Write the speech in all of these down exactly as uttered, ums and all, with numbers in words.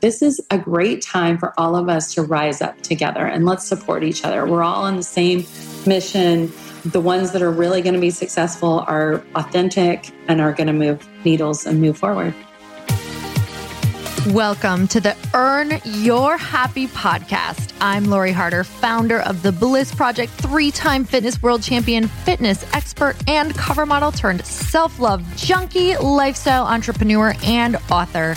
This is a great time for all of us to rise up together and let's support each other. We're all on the same mission. The ones that are really going to be successful are authentic and are going to move needles and move forward. Welcome to the Earn Your Happy podcast. I'm Lori Harder, founder of The Bliss Project, three-time fitness world champion, fitness expert, and cover model turned self-love junkie, lifestyle entrepreneur, and author.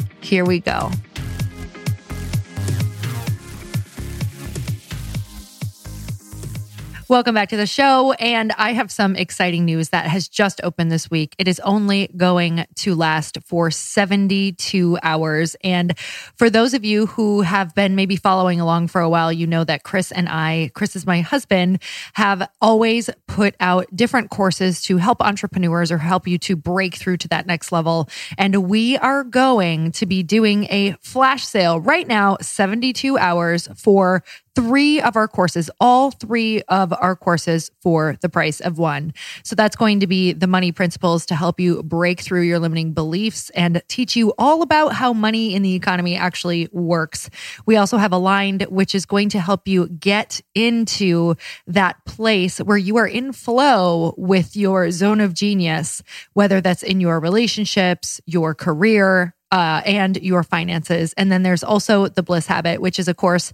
Here we go. Welcome back to the show. And I have some exciting news that has just opened this week. It is only going to last for seventy-two hours. And for those of you who have been maybe following along for a while, you know that Chris and I, Chris is my husband, have always put out different courses to help entrepreneurs or help you to break through to that next level. And we are going to be doing a flash sale right now, seventy-two hours for three of our courses, all three of our courses for the price of one. So that's going to be the Money Principles to help you break through your limiting beliefs and teach you all about how money in the economy actually works. We also have Aligned, which is going to help you get into that place where you are in flow with your zone of genius, whether that's in your relationships, your career, Uh, and your finances. And then there's also the Bliss Habit, which is a course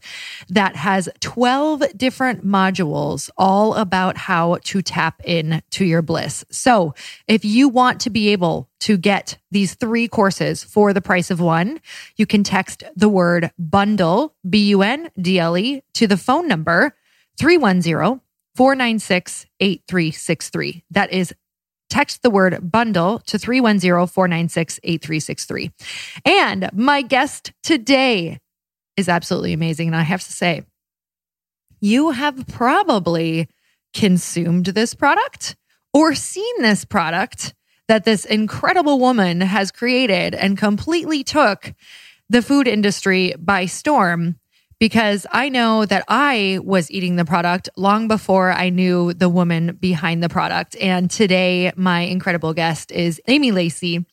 that has twelve different modules all about how to tap into your bliss. So if you want to be able to get these three courses for the price of one, you can text the word bundle, B U N D L E, to the phone number three one zero, four nine six, eight three six three. That is text the word bundle to three one zero, four nine six, eight three six three. And my guest today is absolutely amazing. And I have to say, you have probably consumed this product or seen this product that this incredible woman has created and completely took the food industry by storm. Because I know that I was eating the product long before I knew the woman behind the product. And today, my incredible guest is Amy Lacey,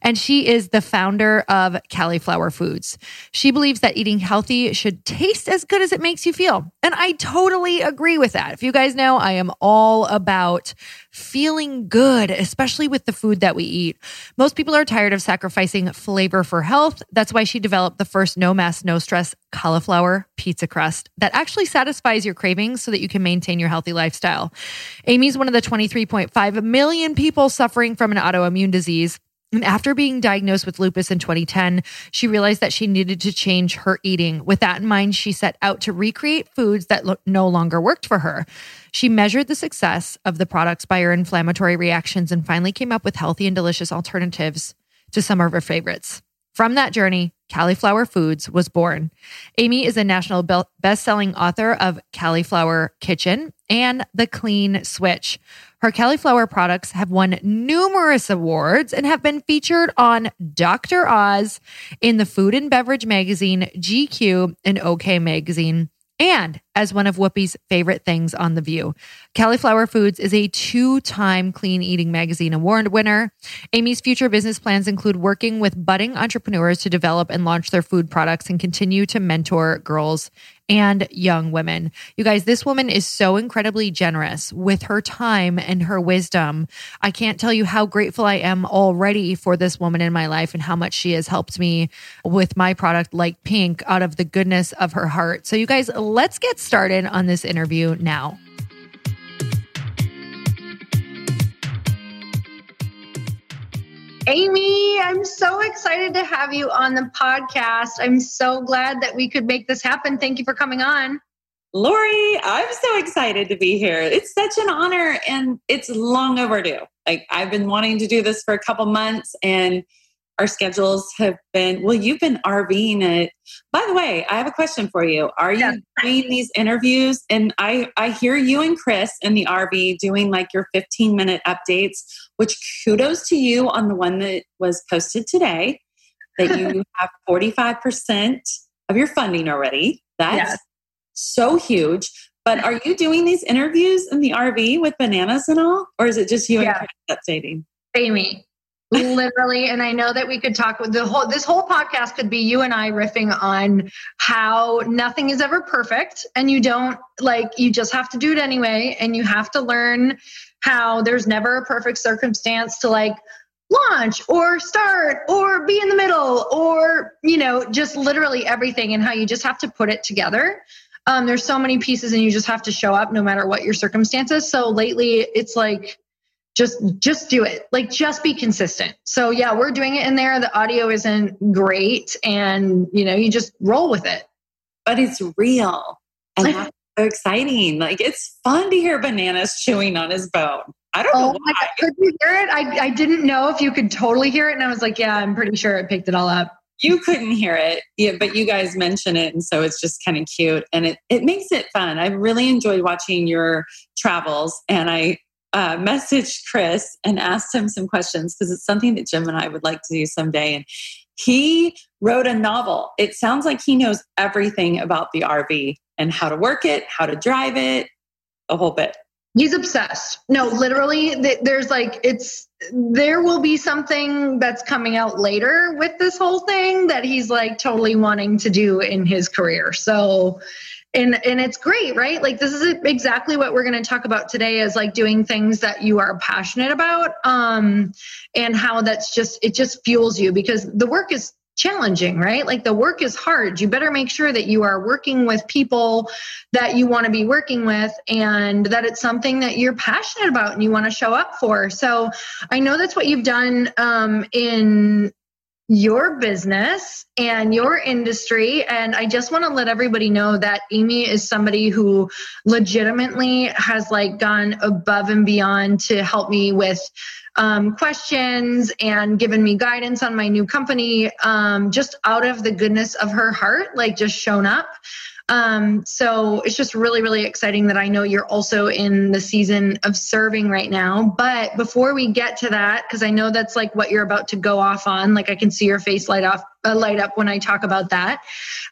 and she is the founder of Cauliflower Foods. She believes that eating healthy should taste as good as it makes you feel. And I totally agree with that. If you guys know, I am all about feeling good, especially with the food that we eat. Most people are tired of sacrificing flavor for health. That's why she developed the first no mess, no stress cauliflower pizza crust that actually satisfies your cravings so that you can maintain your healthy lifestyle. Amy's one of the twenty-three point five million people suffering from an autoimmune disease. And after being diagnosed with lupus in twenty ten, she realized that she needed to change her eating. With that in mind, she set out to recreate foods that lo- no longer worked for her. She measured the success of the products by her inflammatory reactions and finally came up with healthy and delicious alternatives to some of her favorites. From that journey, Cauliflower Foods was born. Amy is a national be- best-selling author of Cali'flour Kitchen and The Clean Switch. Her cauliflower products have won numerous awards and have been featured on Doctor Oz, in the Food and Beverage magazine, G Q, and OK magazine, and as one of Whoopi's favorite things on The View. Cauliflower Foods is a two-time Clean Eating Magazine Award winner. Amy's future business plans include working with budding entrepreneurs to develop and launch their food products and continue to mentor girls and young women. You guys, this woman is so incredibly generous with her time and her wisdom. I can't tell you how grateful I am already for this woman in my life and how much she has helped me with my product, like Pink, out of the goodness of her heart. So you guys, let's get started on this interview now. Amy, I'm so excited to have you on the podcast. I'm so glad that we could make this happen. Thank you for coming on. Lori, I'm so excited to be here. It's such an honor and it's long overdue. Like, I've been wanting to do this for a couple months, and our schedules have been, well, you've been RVing it. By the way, I have a question for you. Are you yeah. doing these interviews? And I, I hear you and Chris in the R V doing like your fifteen minute updates, which kudos to you on the one that was posted today, that you have forty-five percent of your funding already. That's yes. so huge. But are you doing these interviews in the R V with bananas and all? Or is it just you yeah. and Chris updating? Amy. Literally. And I know that we could talk with the whole, this whole podcast could be you and I riffing on how nothing is ever perfect and you don't like, you just have to do it anyway. And you have to learn how there's never a perfect circumstance to like launch or start or be in the middle or, you know, just literally everything and how you just have to put it together. Um, there's so many pieces and you just have to show up no matter what your circumstances. So lately it's like, Just, just do it. Like, just be consistent. So yeah, we're doing it in there. The audio isn't great and you know, you just roll with it. But it's real and that's so exciting. Like it's fun to hear bananas chewing on his bone. I don't oh know why. Could you hear it? I, I didn't know if you could totally hear it. And I was like, yeah, I'm pretty sure it picked it all up. You couldn't hear it, yeah, but you guys mention it. And so it's just kind of cute and it, it makes it fun. I really enjoyed watching your travels and I, Uh, messaged Chris and asked him some questions because it's something that Jim and I would like to do someday. And he wrote a novel. It sounds like he knows everything about the R V and how to work it, how to drive it, a whole bit. He's obsessed. No, literally, there's like, it's, there will be something that's coming out later with this whole thing that he's like totally wanting to do in his career. So And and it's great, right? Like this is exactly what we're going to talk about today is like doing things that you are passionate about um, and how that's just, it just fuels you because the work is challenging, right? Like the work is hard. You better make sure that you are working with people that you want to be working with and that it's something that you're passionate about and you want to show up for. So I know that's what you've done um, in your business and your industry. And I just want to let everybody know that Amy is somebody who legitimately has like gone above and beyond to help me with um, questions and given me guidance on my new company, um, just out of the goodness of her heart, like just shown up. Um, so it's just really, really exciting that I know you're also in the season of serving right now. But before we get to that, because I know that's like what you're about to go off on, like I can see your face light off, uh, light up when I talk about that.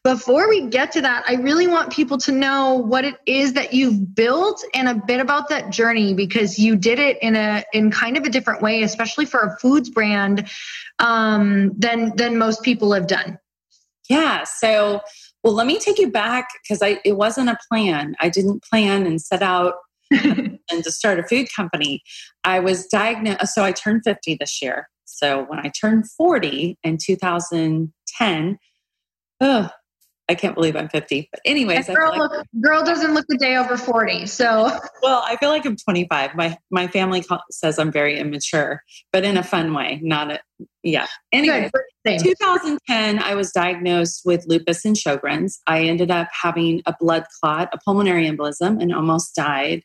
Before we get to that, I really want people to know what it is that you've built and a bit about that journey, because you did it in a in kind of a different way, especially for a foods brand, um, than than most people have done. Yeah. So. Well, let me take you back because I it wasn't a plan. I didn't plan and set out and to start a food company. I was diagnosed. So I turned fifty this year. So when I turned forty in two thousand ten, oh, I can't believe I'm fifty. But anyways, I girl, like, look, girl doesn't look a day over forty. So well, I feel like I'm twenty-five. My my family says I'm very immature, but in a fun way, not a yeah. Anyway. In two thousand ten, I was diagnosed with lupus and Sjogren's. I ended up having a blood clot, a pulmonary embolism, and almost died.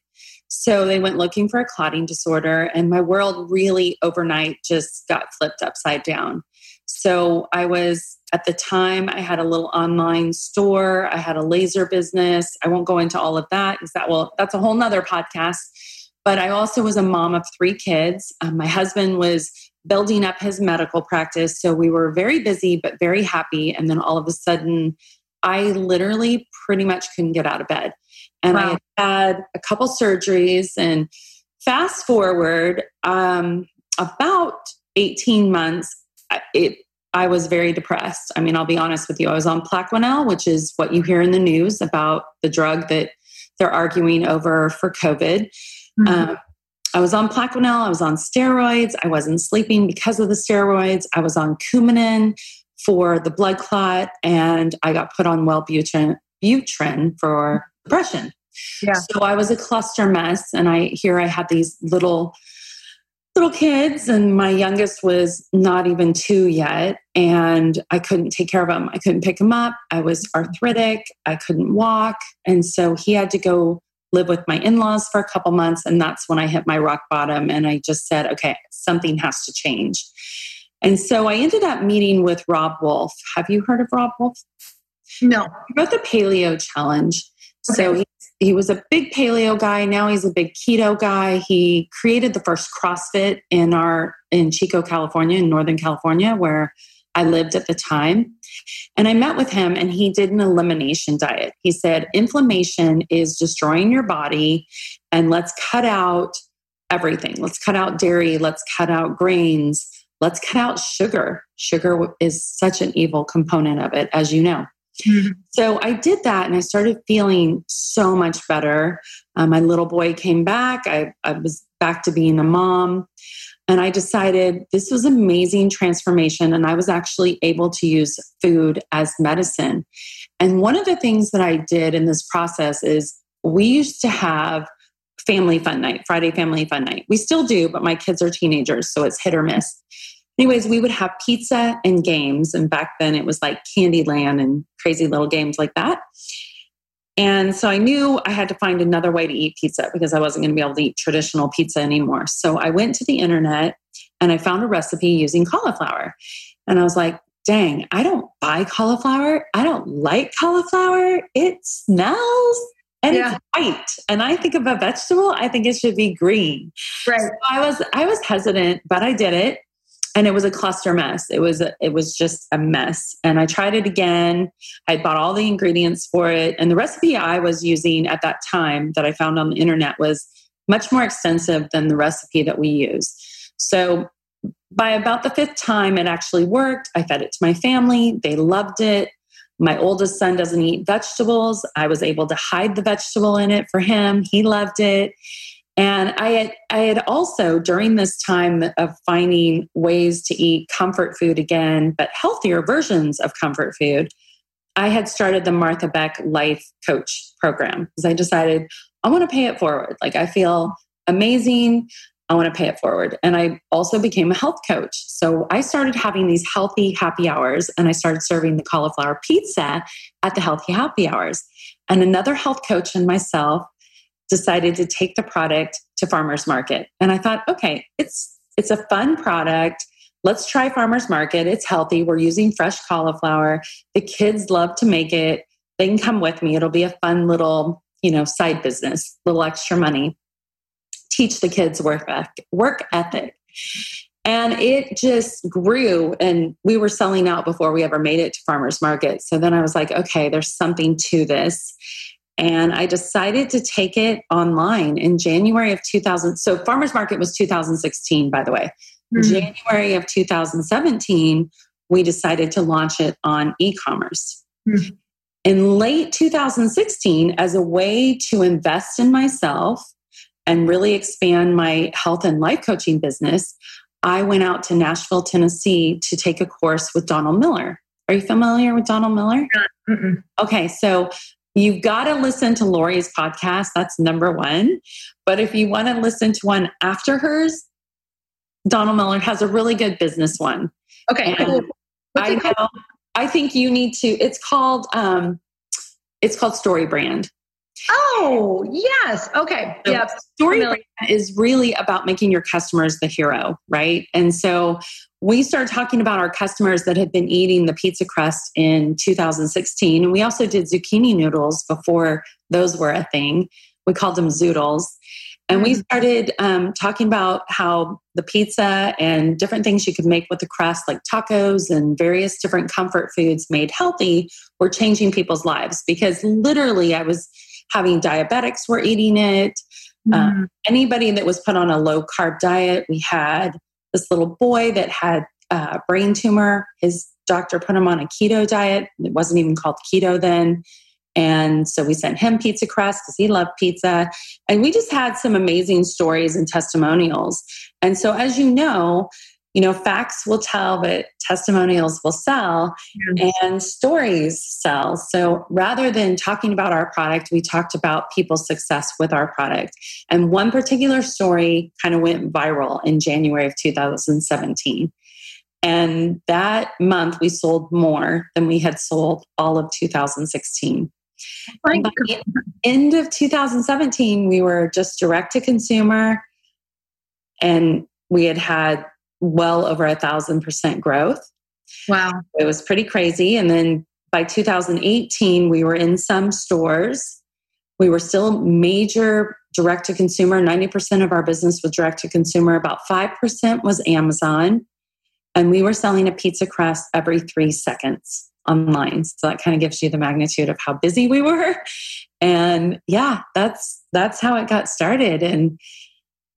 So they went looking for a clotting disorder, and my world really overnight just got flipped upside down. So I was, at the time, I had a little online store. I had a laser business. I won't go into all of that because that will, that's a whole nother podcast. But I also was a mom of three kids. Um, my husband was building up his medical practice. So we were very busy, but very happy. And then all of a sudden, I literally pretty much couldn't get out of bed. And wow. I had a couple surgeries. And fast forward, um, about eighteen months, it, I was very depressed. I mean, I'll be honest with you. I was on Plaquenil, which is what you hear in the news about the drug that they're arguing over for COVID. Mm-hmm. Um, I was on Plaquenil. I was on steroids. I wasn't sleeping because of the steroids. I was on Coumadin for the blood clot, and I got put on Wellbutrin Butrin for depression. Yeah. So I was a cluster mess, and I here I had these little little kids, and my youngest was not even two yet, and I couldn't take care of him. I couldn't pick him up. I was arthritic. I couldn't walk, and so he had to go live with my in-laws for a couple months. And that's when I hit my rock bottom and I just said, okay, something has to change. And so I ended up meeting with Robb Wolf. Have you heard of Robb Wolf? No. He wrote the Paleo Challenge. Okay. So he, he was a big paleo guy. Now he's a big keto guy. He created the first CrossFit in our in Chico, California, in Northern California, where I lived at the time. And I met with him and he did an elimination diet. He said, inflammation is destroying your body and let's cut out everything. Let's cut out dairy. Let's cut out grains. Let's cut out sugar. Sugar is such an evil component of it, as you know. Mm-hmm. So I did that and I started feeling so much better. Um, my little boy came back. I, I was back to being a mom. And I decided this was amazing transformation. And I was actually able to use food as medicine. And one of the things that I did in this process is we used to have family fun night, Friday family fun night. We still do, but my kids are teenagers, so it's hit or miss. Anyways, we would have pizza and games. And back then it was like Candyland and crazy little games like that. And so I knew I had to find another way to eat pizza because I wasn't going to be able to eat traditional pizza anymore. So I went to the internet and I found a recipe using cauliflower. And I was like, dang, I don't buy cauliflower. I don't like cauliflower. It smells and yeah. It's white. And I think of a vegetable, I think it should be green. Right. So I was, I was hesitant, but I did it. And it was a cluster mess. It was a, it was just a mess. And I tried it again. I bought all the ingredients for it. And the recipe I was using at that time that I found on the internet was much more extensive than the recipe that we use. So by about the fifth time, it actually worked. I fed it to my family. They loved it. My oldest son doesn't eat vegetables. I was able to hide the vegetable in it for him. He loved it. And I had, I had also, during this time of finding ways to eat comfort food again, but healthier versions of comfort food, I had started the Martha Beck Life Coach program because I decided I want to pay it forward. Like I feel amazing. I want to pay it forward. And I also became a health coach. So I started having these healthy happy hours and I started serving the cauliflower pizza at the healthy happy hours. And another health coach and myself decided to take the product to farmers market. And I thought, okay, it's it's a fun product. Let's try farmers market. It's healthy. We're using fresh cauliflower. The kids love to make it. They can come with me. It'll be a fun little, you know, side business, little extra money. Teach the kids work ethic, work ethic. And it just grew and we were selling out before we ever made it to farmers market. So then I was like, okay, there's something to this. And I decided to take it online in January of two thousand. So farmers market was two thousand sixteen, by the way. Mm-hmm. January of two thousand seventeen, we decided to launch it on e-commerce. Mm-hmm. In late two thousand sixteen, as a way to invest in myself and really expand my health and life coaching business, I went out to Nashville, Tennessee to take a course with Donald Miller. Are you familiar with Donald Miller? Mm-mm. Okay, so you've got to listen to Lori's podcast. That's number one. But if you want to listen to one after hers, Donald Miller has a really good business one. Okay. Cool. I know. I think you need to, it's called, um, it's called Story Brand. Oh, yes. Okay. So yeah. Story Brand is really about making your customers the hero, right? And so we started talking about our customers that had been eating the pizza crust in two thousand sixteen. And we also did zucchini noodles before those were a thing. We called them zoodles. And we started um, talking about how the pizza and different things you could make with the crust, like tacos and various different comfort foods made healthy, were changing people's lives. Because literally I was having diabetics were eating it. Mm. Um, anybody that was put on a low carb diet, we had. This little boy that had a brain tumor, his doctor put him on a keto diet. It wasn't even called keto then. And so we sent him pizza crust because he loved pizza. And we just had some amazing stories and testimonials. And so as you know, you know, facts will tell, but testimonials will sell, mm-hmm. and stories sell. So rather than talking about our product, we talked about people's success with our product. And one particular story kind of went viral in January of two thousand seventeen. And that month we sold more than we had sold all of two thousand sixteen. By the end of two thousand seventeen, we were just direct to consumer and we had had well over a thousand percent growth. Wow. It was pretty crazy. And then by two thousand eighteen, we were in some stores. We were still major direct to consumer. ninety percent of our business was direct to consumer. About five percent was Amazon. And we were selling a pizza crust every three seconds online. So that kind of gives you the magnitude of how busy we were. And yeah, that's that's how it got started. And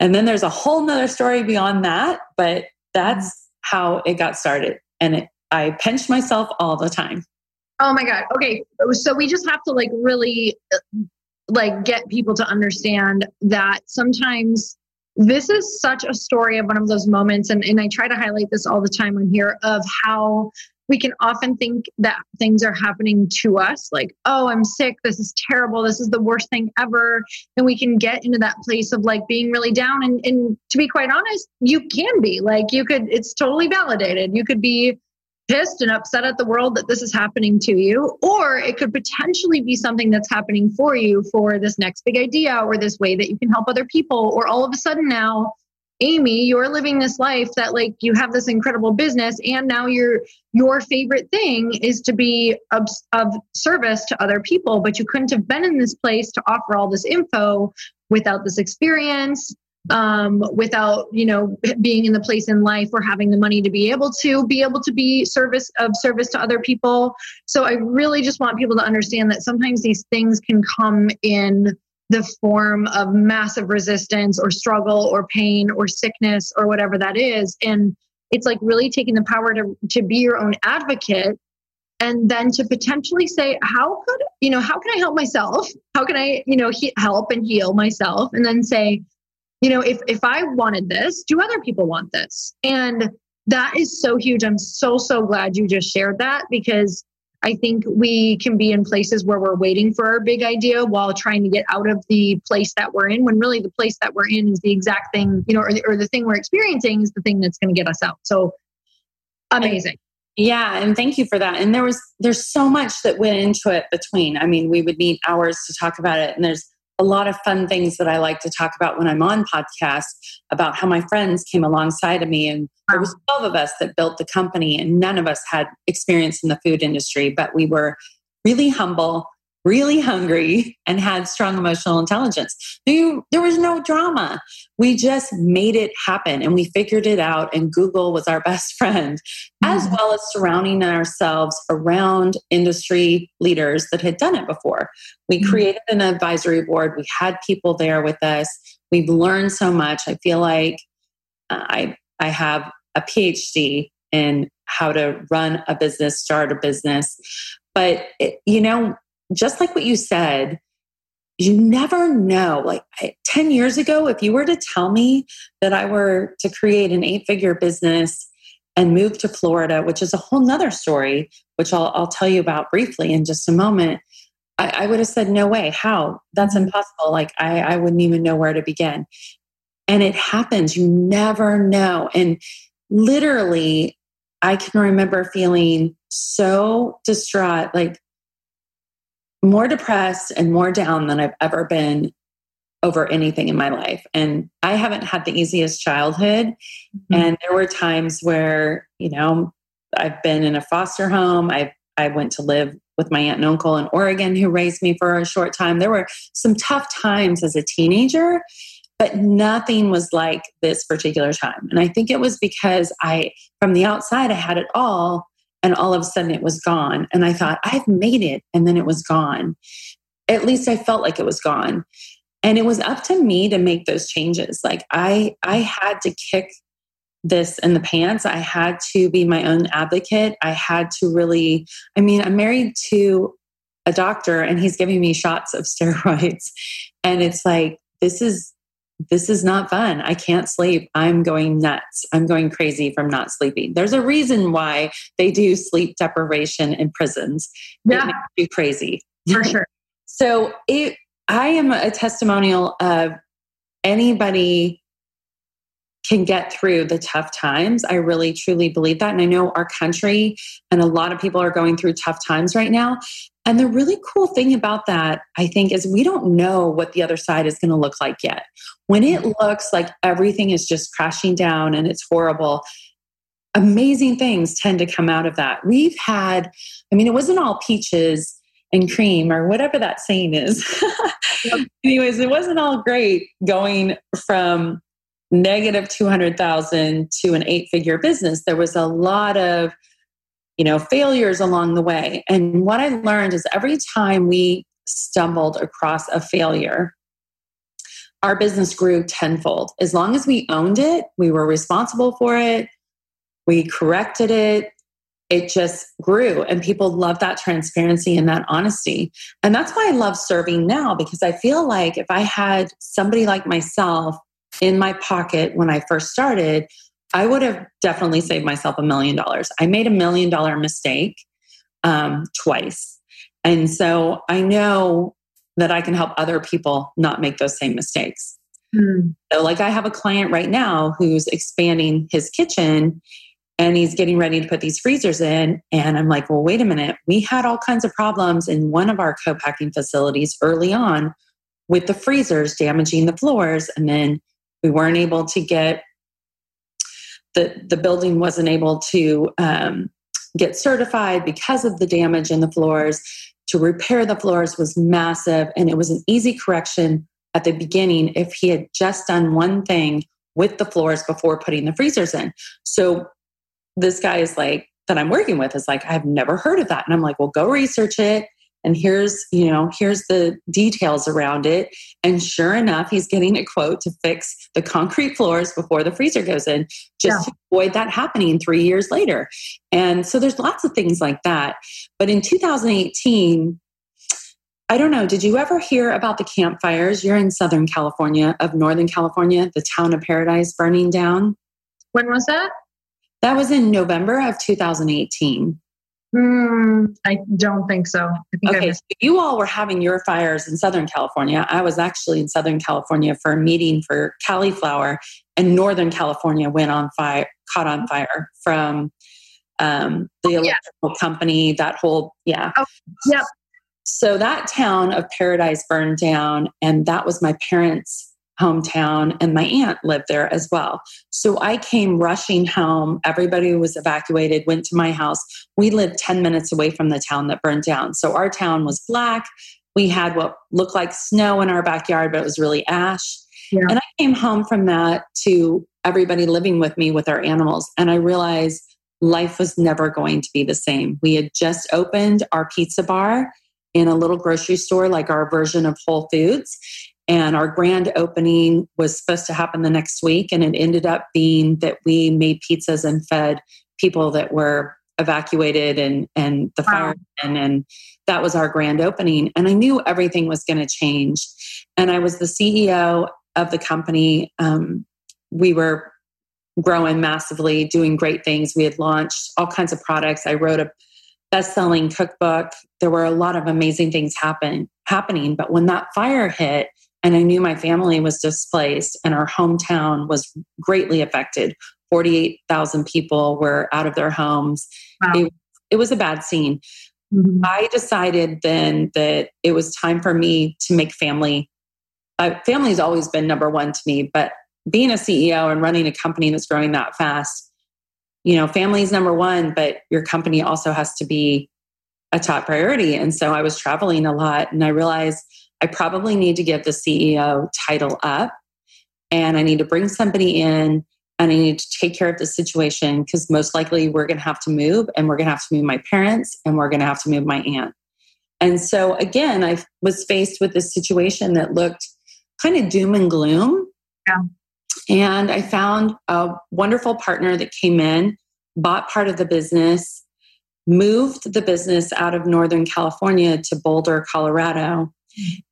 and then there's a whole nother story beyond that, but that's how it got started. And it, I pinch myself all the time. Oh my God. Okay. So we just have to like really like get people to understand that sometimes this is such a story of one of those moments. And, and I try to highlight this all the time on here of how we can often think that things are happening to us. Like, oh, I'm sick. This is terrible. This is the worst thing ever. And we can get into that place of like being really down. And, and to be quite honest, you can be like, you could, it's totally validated. You could be pissed and upset at the world that this is happening to you, or it could potentially be something that's happening for you for this next big idea or this way that you can help other people. Or all of a sudden now, Amy, you're living this life that like you have this incredible business, and now your your favorite thing is to be of, of service to other people, but you couldn't have been in this place to offer all this info without this experience, um, without, you know, being in the place in life or having the money to be able to be able to be service of service to other people. So I really just want people to understand that sometimes these things can come in the form of massive resistance or struggle or pain or sickness or whatever that is. And it's like really taking the power to, to be your own advocate, and then to potentially say, how could, you know, how can I help myself? How can I, you know, he, help and heal myself? And then say, you know, if, if I wanted this, do other people want this? And that is so huge. I'm so, so glad you just shared that, because I think we can be in places where we're waiting for our big idea while trying to get out of the place that we're in, when really the place that we're in is the exact thing, you know, or the, or the thing we're experiencing is the thing that's going to get us out. So amazing. And, yeah. And thank you for that. And there was, there's so much that went into it between. I mean, we would need hours to talk about it. And there's a lot of fun things that I like to talk about when I'm on podcasts about how my friends came alongside of me. And there was twelve of us that built the company, and none of us had experience in the food industry, but we were really humble, really hungry, and had strong emotional intelligence. There was no drama. We just made it happen, and we figured it out, and Google was our best friend, mm-hmm. as well as surrounding ourselves around industry leaders that had done it before. We mm-hmm. created an advisory board. We had people there with us. We've learned so much. I feel like I I have a P H D in how to run a business, start a business. But it, you know, just like what you said, you never know. Like ten years ago, if you were to tell me that I were to create an eight-figure business and move to Florida, which is a whole nother story, which I'll, I'll tell you about briefly in just a moment, I, I would have said, no way, how? That's impossible. Like I, I wouldn't even know where to begin. And it happens. You never know. And literally, I can remember feeling so distraught, like more depressed and more down than I've ever been over anything in my life. And I haven't had the easiest childhood. Mm-hmm. And there were times where, you know, I've been in a foster home. I I went to live with my aunt and uncle in Oregon who raised me for a short time. There were some tough times as a teenager, but nothing was like this particular time. And I think it was because I, from the outside, I had it all. And all of a sudden it was gone. And I thought, I've made it. And then it was gone. At least I felt like it was gone. And it was up to me to make those changes. Like I, I had to kick this in the pants. I had to be my own advocate. I had to really, I mean, I'm married to a doctor and he's giving me shots of steroids. And it's like, this is, this is not fun. I can't sleep. I'm going nuts. I'm going crazy from not sleeping. There's a reason why they do sleep deprivation in prisons. Yeah. It makes you crazy. For sure. So it, I am a testimonial of anybody can get through the tough times. I really truly believe that. And I know our country and a lot of people are going through tough times right now. And the really cool thing about that, I think, is we don't know what the other side is going to look like yet. When it looks like everything is just crashing down and it's horrible, amazing things tend to come out of that. We've had, I mean, it wasn't all peaches and cream or whatever that saying is. Anyways, it wasn't all great going from negative two hundred thousand to an eight-figure business. There was a lot of you know, failures along the way. And what I learned is every time we stumbled across a failure, our business grew tenfold. As long as we owned it, we were responsible for it, we corrected it, it just grew. And people love that transparency and that honesty. And that's why I love serving now, because I feel like if I had somebody like myself in my pocket when I first started, I would have definitely saved myself a million dollars. I made a million dollar mistake um, twice. And so I know that I can help other people not make those same mistakes. Mm. So like I have a client right now who's expanding his kitchen and he's getting ready to put these freezers in. And I'm like, well, wait a minute. We had all kinds of problems in one of our co-packing facilities early on with the freezers damaging the floors. And then we weren't able to get The, the building wasn't able to um, get certified because of the damage in the floors. To repair the floors was massive, and it was an easy correction at the beginning if he had just done one thing with the floors before putting the freezers in. So this guy is like, that I'm working with is like, I've never heard of that. And I'm like, well, go research it. And here's, you know, here's the details around it. And sure enough, he's getting a quote to fix the concrete floors before the freezer goes in, just yeah. to avoid that happening three years later. And so there's lots of things like that. But in two thousand eighteen, I don't know, did you ever hear about the campfires? You're in Southern California, of Northern California, the town of Paradise burning down. When was that? That was in November of two thousand eighteen. Mm, I don't think so. I think okay, I so you all were having your fires in Southern California. I was actually in Southern California for a meeting for cauliflower, and Northern California went on fire, caught on fire from um, the oh, electrical yeah. company. That whole yeah, oh, yep. So that town of Paradise burned down, and that was my parents' hometown, and my aunt lived there as well. So I came rushing home. Everybody was evacuated, went to my house. We lived ten minutes away from the town that burned down. So our town was black. We had what looked like snow in our backyard, but it was really ash. Yeah. And I came home from that to everybody living with me with our animals. And I realized life was never going to be the same. We had just opened our pizza bar in a little grocery store, like our version of Whole Foods. And our grand opening was supposed to happen the next week. And it ended up being that we made pizzas and fed people that were evacuated and, and the wow. firemen. And that was our grand opening. And I knew everything was going to change. And I was the C E O of the company. Um, we were growing massively, doing great things. We had launched all kinds of products. I wrote a best-selling cookbook. There were a lot of amazing things happen, happening. But when that fire hit, and I knew my family was displaced and our hometown was greatly affected. forty-eight thousand people were out of their homes. Wow. It, it was a bad scene. Mm-hmm. I decided then that it was time for me to make family. Uh, family has always been number one to me, but being a C E O and running a company that's growing that fast, you know, family is number one, but your company also has to be a top priority. And so I was traveling a lot and I realized I probably need to give the C E O title up and I need to bring somebody in and I need to take care of the situation because most likely we're going to have to move and we're going to have to move my parents and we're going to have to move my aunt. And so again, I was faced with this situation that looked kind of doom and gloom. Yeah. And I found a wonderful partner that came in, bought part of the business, moved the business out of Northern California to Boulder, Colorado.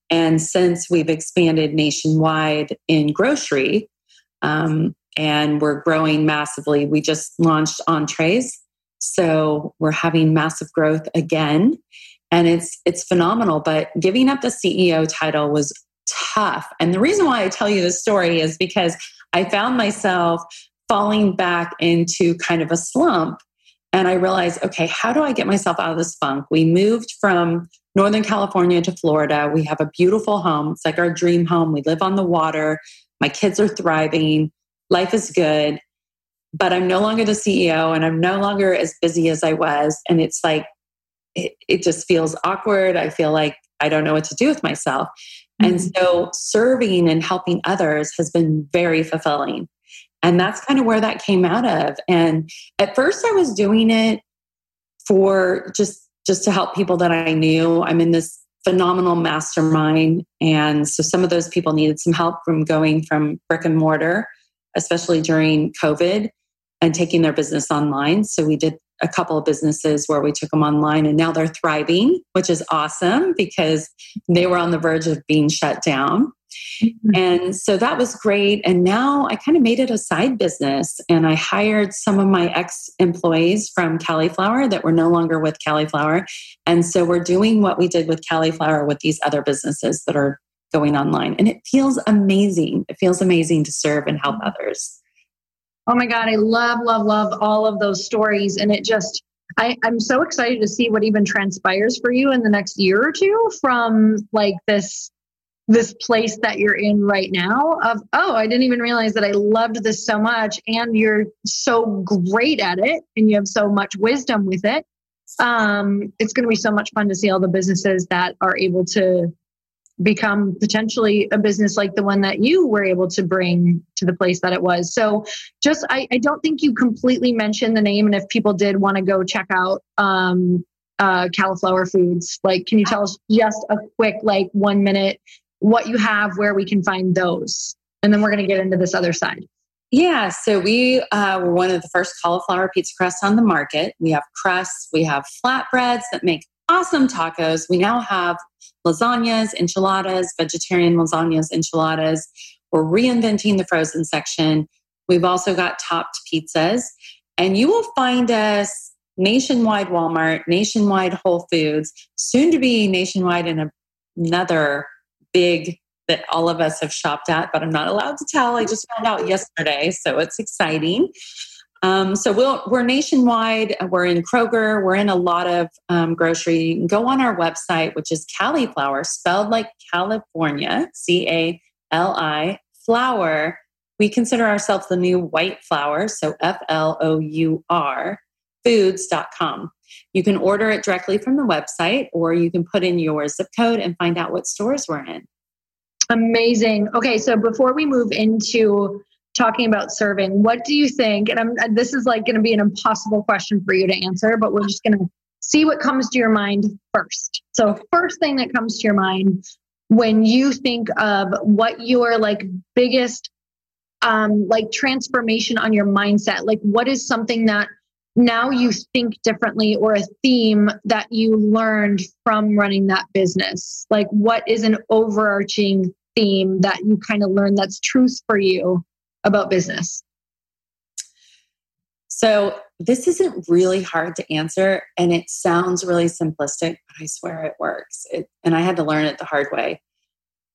And since we've expanded nationwide in grocery, um, and we're growing massively, we just launched entrees. So we're having massive growth again. And it's, it's phenomenal, but giving up the C E O title was tough. And the reason why I tell you this story is because I found myself falling back into kind of a slump. And I realized, okay, how do I get myself out of this funk? We moved from Northern California to Florida. We have a beautiful home. It's like our dream home. We live on the water. My kids are thriving. Life is good. But I'm no longer the C E O and I'm no longer as busy as I was. And it's like, it, it just feels awkward. I feel like I don't know what to do with myself. Mm-hmm. And so serving and helping others has been very fulfilling. And that's kind of where that came out of. And at first I was doing it for just, just to help people that I knew. I'm in this phenomenal mastermind. And so some of those people needed some help from going from brick and mortar, especially during COVID, and taking their business online. So we did a couple of businesses where we took them online, and now they're thriving, which is awesome because they were on the verge of being shut down. Mm-hmm. And so that was great. And now I kind of made it a side business, and I hired some of my ex-employees from Cauliflower that were no longer with Cauliflower. And so we're doing what we did with Cauliflower with these other businesses that are going online. And it feels amazing. It feels amazing to serve and help others. Oh my God. I love, love, love all of those stories. And it just, I, I'm so excited to see what even transpires for you in the next year or two from like this, this place that you're in right now of, oh, I didn't even realize that I loved this so much. And you're so great at it. And you have so much wisdom with it. Um, it's going to be so much fun to see all the businesses that are able to become potentially a business like the one that you were able to bring to the place that it was. So just, I, I don't think you completely mentioned the name. And if people did want to go check out um, uh, Cauliflower Foods, like, can you tell us just a quick, like one minute, what you have, where we can find those? And then we're going to get into this other side. Yeah. So we uh, were one of the first cauliflower pizza crusts on the market. We have crusts, we have flatbreads that make awesome tacos. We now have lasagnas, enchiladas, vegetarian lasagnas, enchiladas. We're reinventing the frozen section. We've also got topped pizzas. And you will find us nationwide Walmart, nationwide Whole Foods, soon to be nationwide in a, another big that all of us have shopped at, but I'm not allowed to tell. I just found out yesterday, so it's exciting. Um, so we'll, we're nationwide, we're in Kroger, we're in a lot of um, grocery. You can go on our website, which is Cauliflower, spelled like California, C A L I, flour. We consider ourselves the new white flour, so F L O U R, foods dot com. You can order it directly from the website, or you can put in your zip code and find out what stores we're in. Amazing. Okay, so before we move into talking about serving, what do you think? And I'm, this is like going to be an impossible question for you to answer, but we're just going to see what comes to your mind first. So first thing that comes to your mind when you think of what your like biggest um, like transformation on your mindset, like what is something that now you think differently, or a theme that you learned from running that business? Like what is an overarching theme that you kind of learned that's truth for you about business? So this isn't really hard to answer, and it sounds really simplistic, but I swear it works. It, and I had to learn it the hard way.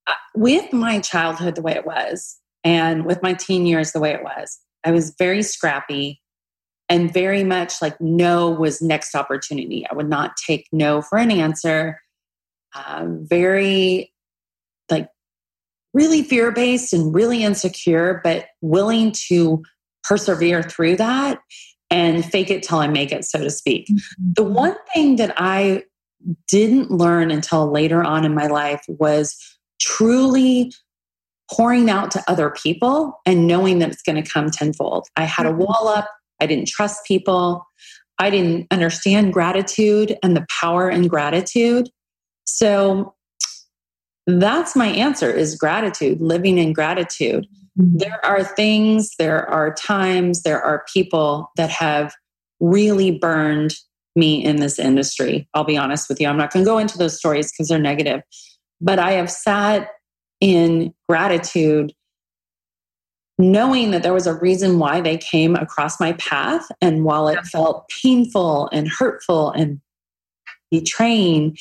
Uh, with my childhood the way it was, and with my teen years the way it was, I was very scrappy and very much like no was next opportunity. I would not take no for an answer. Uh, very like really fear-based and really insecure, but willing to persevere through that and fake it till I make it, so to speak. Mm-hmm. The one thing that I didn't learn until later on in my life was truly pouring out to other people and knowing that it's going to come tenfold. I had a wall up. I didn't trust people. I didn't understand gratitude and the power in gratitude. So that's my answer, is gratitude, living in gratitude. There are things, there are times, there are people that have really burned me in this industry. I'll be honest with you. I'm not going to go into those stories because they're negative, but I have sat in gratitude knowing that there was a reason why they came across my path. And while it felt painful and hurtful and betraying,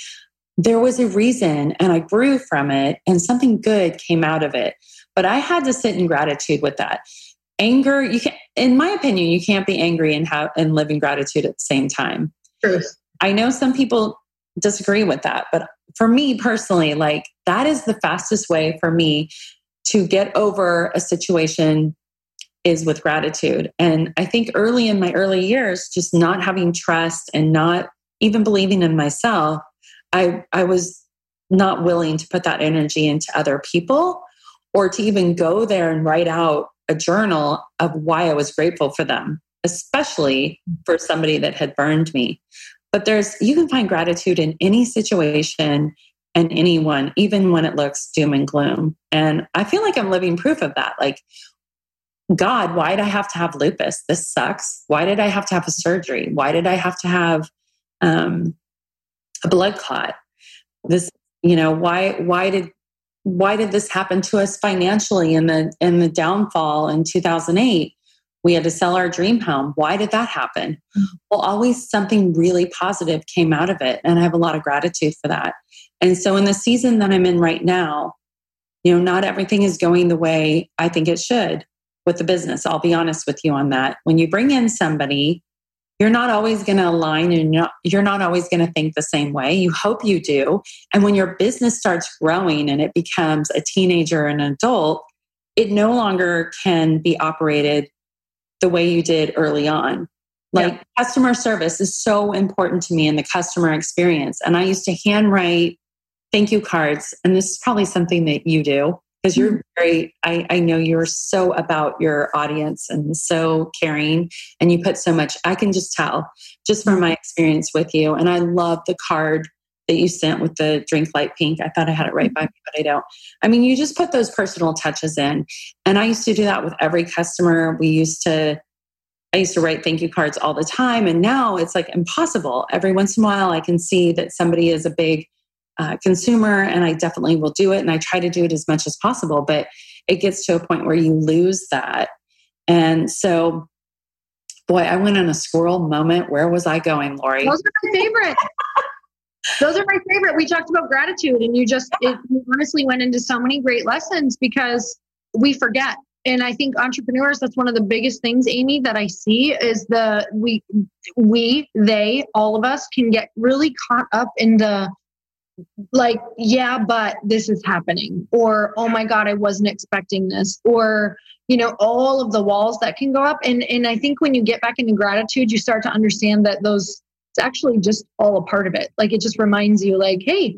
there was a reason, and I grew from it, and something good came out of it. But I had to sit in gratitude with that. Anger, you can, in my opinion, you can't be angry and have and live in gratitude at the same time. True. I know some people disagree with that, but for me personally, like that is the fastest way for me to get over a situation is with gratitude. And I think early in my early years, just not having trust and not even believing in myself, I I was not willing to put that energy into other people or to even go there and write out a journal of why I was grateful for them, especially for somebody that had burned me. But there's you can find gratitude in any situation and anyone, even when it looks doom and gloom. And I feel like I'm living proof of that. Like, God, why did I have to have lupus? This sucks. Why did I have to have a surgery? Why did I have to have um, a blood clot? This, you know, why why did why did this happen to us financially in the in the downfall in two thousand eight? We had to sell our dream home. Why did that happen? Well, always something really positive came out of it. And I have a lot of gratitude for that. And so in the season that I'm in right now, you know, not everything is going the way I think it should with the business. I'll be honest with you on that. When you bring in somebody, you're not always going to align and you're not, you're not always going to think the same way. You hope you do. And when your business starts growing and it becomes a teenager and an adult, it no longer can be operated the way you did early on. Like yeah. Customer service is so important to me and the customer experience. And I used to handwrite thank you cards. And this is probably something that you do because you're mm. very, I, I know you're so about your audience and so caring and you put so much, I can just tell just from my experience with you. And I love the card that you sent with the Drink Light Pink. I thought I had it right by me, but I don't. I mean, you just put those personal touches in. And I used to do that with every customer. We used to, I used to write thank you cards all the time. And now it's like impossible. Every once in a while, I can see that somebody is a big uh, consumer and I definitely will do it. And I try to do it as much as possible, but it gets to a point where you lose that. And so, boy, I went on a squirrel moment. Where was I going, Lori? Those are my favorite. Those are my favorite. We talked about gratitude and you just it, you honestly went into so many great lessons because we forget. And I think entrepreneurs, that's one of the biggest things, Amy, that I see is the we, we, they, all of us can get really caught up in the like, yeah, but this is happening or, oh my God, I wasn't expecting this or, you know, all of the walls that can go up. And, and I think when you get back into gratitude, you start to understand that those it's actually just all a part of it. Like it just reminds you like, hey,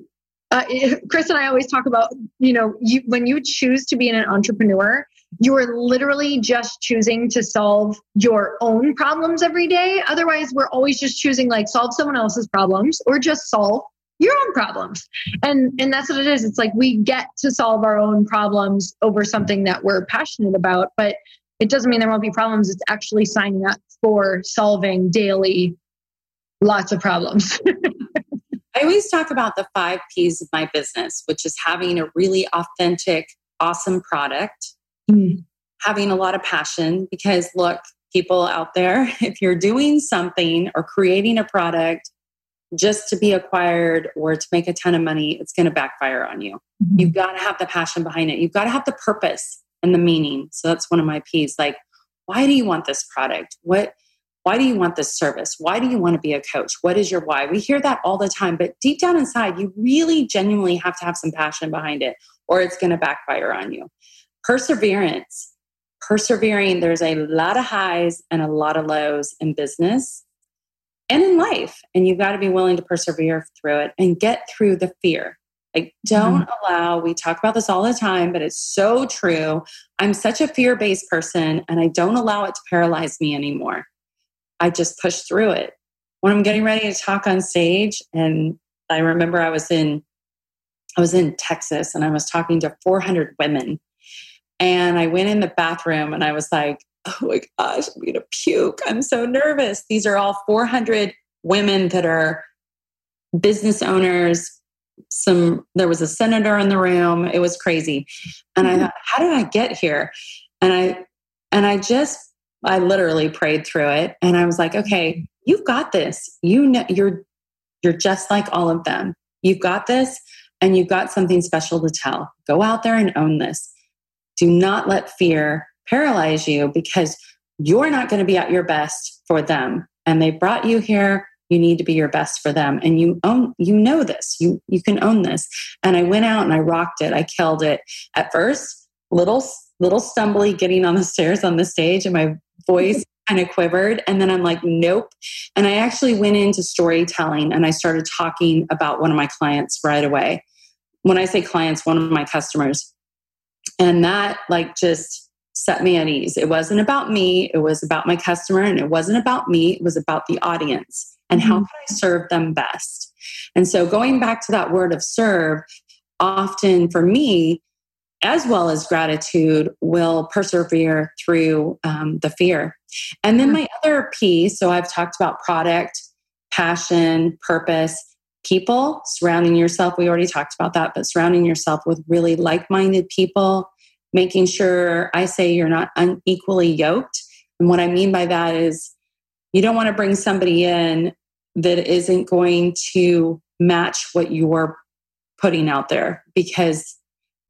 uh, Chris and I always talk about, you know, you, when you choose to be an entrepreneur, you are literally just choosing to solve your own problems every day. Otherwise, we're always just choosing like solve someone else's problems or just solve your own problems. And, and that's what it is. It's like we get to solve our own problems over something that we're passionate about, but it doesn't mean there won't be problems. It's actually signing up for solving daily lots of problems. I always talk about the five P's of my business, which is having a really authentic, awesome product, mm. having a lot of passion, because look, people out there, if you're doing something or creating a product just to be acquired or to make a ton of money, it's going to backfire on you. Mm-hmm. You've got to have the passion behind it. You've got to have the purpose and the meaning. So that's one of my P's. Like, why do you want this product? What Why do you want this service? Why do you want to be a coach? What is your why? We hear that all the time, but deep down inside, you really genuinely have to have some passion behind it or it's going to backfire on you. Perseverance. Persevering, there's a lot of highs and a lot of lows in business and in life. And you've got to be willing to persevere through it and get through the fear. Like, don't mm-hmm. allow, we talk about this all the time, but it's so true. I'm such a fear-based person and I don't allow it to paralyze me anymore. I just pushed through it. When I'm getting ready to talk on stage, and I remember I was in, I was in Texas and I was talking to four hundred women and I went in the bathroom and I was like, oh my gosh, I'm going to puke. I'm so nervous. These are all four hundred women that are business owners. Some, there was a senator in the room. It was crazy. And mm-hmm. I thought, how did I get here? And I, and I just, I literally prayed through it and I was like, okay, you've got this. You know, you're, you're just like all of them. You've got this and you've got something special to tell. Go out there and own this. Do not let fear paralyze you, because you're not going to be at your best for them. And they brought you here. You need to be your best for them. And you own, you know this, you, you can own this. And I went out and I rocked it. I killed it at first, little, little stumbly getting on the stairs on the stage, and my voice kind of quivered. And then I'm like, nope. And I actually went into storytelling and I started talking about one of my clients right away. When I say clients, one of my customers. And that like just set me at ease. It wasn't about me. It was about my customer, and it wasn't about me. It was about the audience and how mm-hmm. can I serve them best? And so going back to that word of serve, often for me, as well as gratitude, will persevere through um, the fear. And then my other P, so I've talked about product, passion, purpose, people, surrounding yourself. We already talked about that, but surrounding yourself with really like-minded people, making sure I say you're not unequally yoked. And what I mean by that is you don't want to bring somebody in that isn't going to match what you are putting out there, because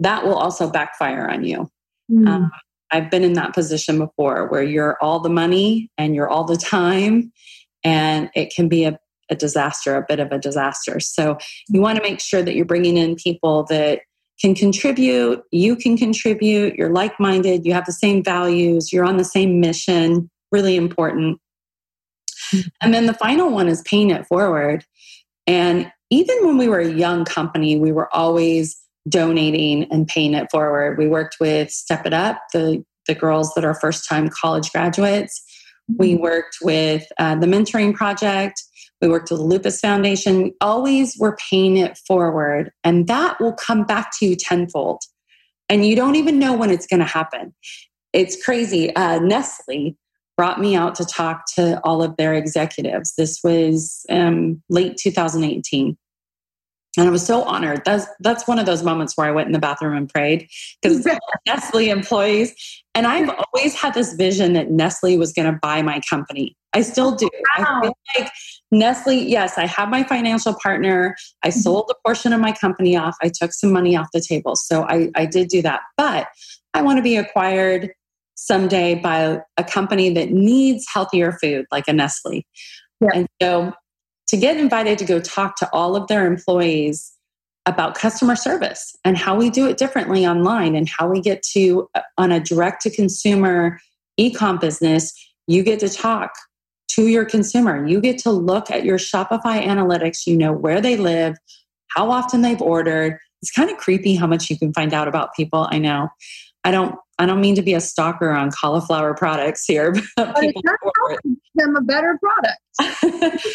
that will also backfire on you. Mm. Um, I've been in that position before where you're all the money and you're all the time, and it can be a, a disaster, a bit of a disaster. So you want to make sure that you're bringing in people that can contribute, you can contribute, you're like-minded, you have the same values, you're on the same mission, really important. And then the final one is paying it forward. And even when we were a young company, we were always donating and paying it forward. We worked with Step It Up, the, the girls that are first-time college graduates. We worked with uh, the Mentoring Project. We worked with the Lupus Foundation. We always were paying it forward. And that will come back to you tenfold. And you don't even know when it's going to happen. It's crazy. Uh, Nestle brought me out to talk to all of their executives. This was um, late two thousand eighteen. And I was so honored. That's that's one of those moments where I went in the bathroom and prayed, because Nestle employees. And I've always had this vision that Nestle was going to buy my company. I still do. Wow. I feel like Nestle, yes, I have my financial partner. I mm-hmm. sold a portion of my company off. I took some money off the table. So I, I did do that. But I want to be acquired someday by a company that needs healthier food, like a Nestle. Yeah. And so to get invited to go talk to all of their employees about customer service and how we do it differently online, and how we get to, on a direct-to-consumer e-com business, you get to talk to your consumer. You get to look at your Shopify analytics. You know where they live, how often they've ordered. It's kind of creepy how much you can find out about people. I know. I don't I don't mean to be a stalker on cauliflower products here. But, but it's not helping them a better product.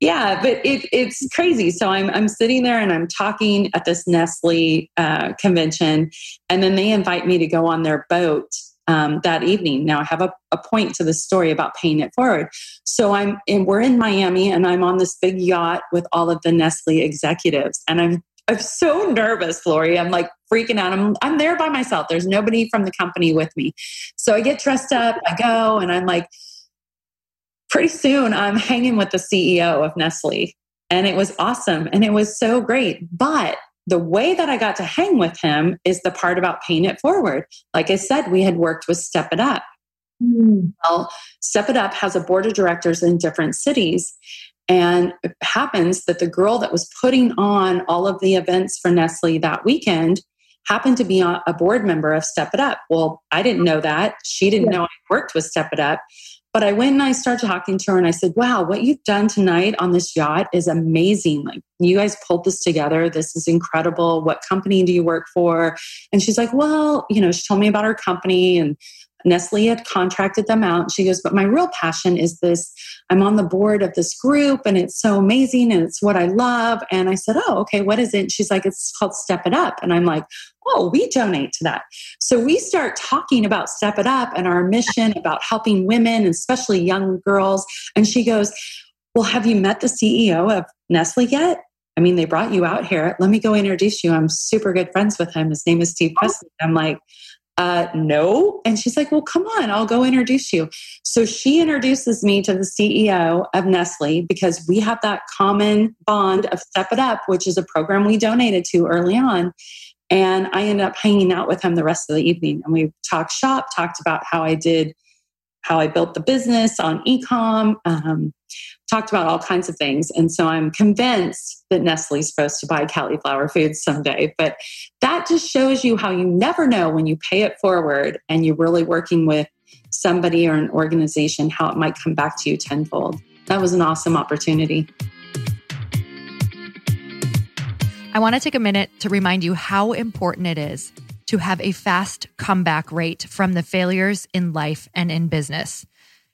Yeah, but it, it's crazy. So I'm I'm sitting there and I'm talking at this Nestle uh, convention, and then they invite me to go on their boat um, that evening. Now I have a, a point to the story about paying it forward. So I'm in, we're in Miami, and I'm on this big yacht with all of the Nestle executives, and I'm I'm so nervous, Lori. I'm like freaking out. I'm I'm there by myself. There's nobody from the company with me. So I get dressed up, I go, and I'm like. Pretty soon I'm hanging with the C E O of Nestle, and it was awesome. And it was so great. But the way that I got to hang with him is the part about paying it forward. Like I said, we had worked with Step It Up. Mm. Well, Step It Up has a board of directors in different cities. And it happens that the girl that was putting on all of the events for Nestle that weekend happened to be a board member of Step It Up. Well, I didn't know that. She didn't yeah. know I worked with Step It Up. But I went and I started talking to her, and I said, wow, what you've done tonight on this yacht is amazing. Like, you guys pulled this together. This is incredible. What company do you work for? And she's like, well, you know, she told me about her company, and Nestle had contracted them out. She goes, but my real passion is this. I'm on the board of this group, and it's so amazing, and it's what I love. And I said, oh, okay, what is it? And she's like, it's called Step It Up. And I'm like, oh, we donate to that. So we start talking about Step It Up and our mission about helping women, and especially young girls. And she goes, well, have you met the C E O of Nestle yet? I mean, they brought you out here. Let me go introduce you. I'm super good friends with him. His name is Steve Presley. I'm like, Uh, no. And she's like, well, come on, I'll go introduce you. So she introduces me to the C E O of Nestle, because we have that common bond of Step It Up, which is a program we donated to early on. And I ended up hanging out with him the rest of the evening. And we talked shop, talked about how I did, how I built the business on e-com, um, talked about all kinds of things. And so I'm convinced that Nestle's supposed to buy Cauliflower Foods someday. But that just shows you how you never know when you pay it forward and you're really working with somebody or an organization, how it might come back to you tenfold. That was an awesome opportunity. I want to take a minute to remind you how important it is to have a fast comeback rate from the failures in life and in business.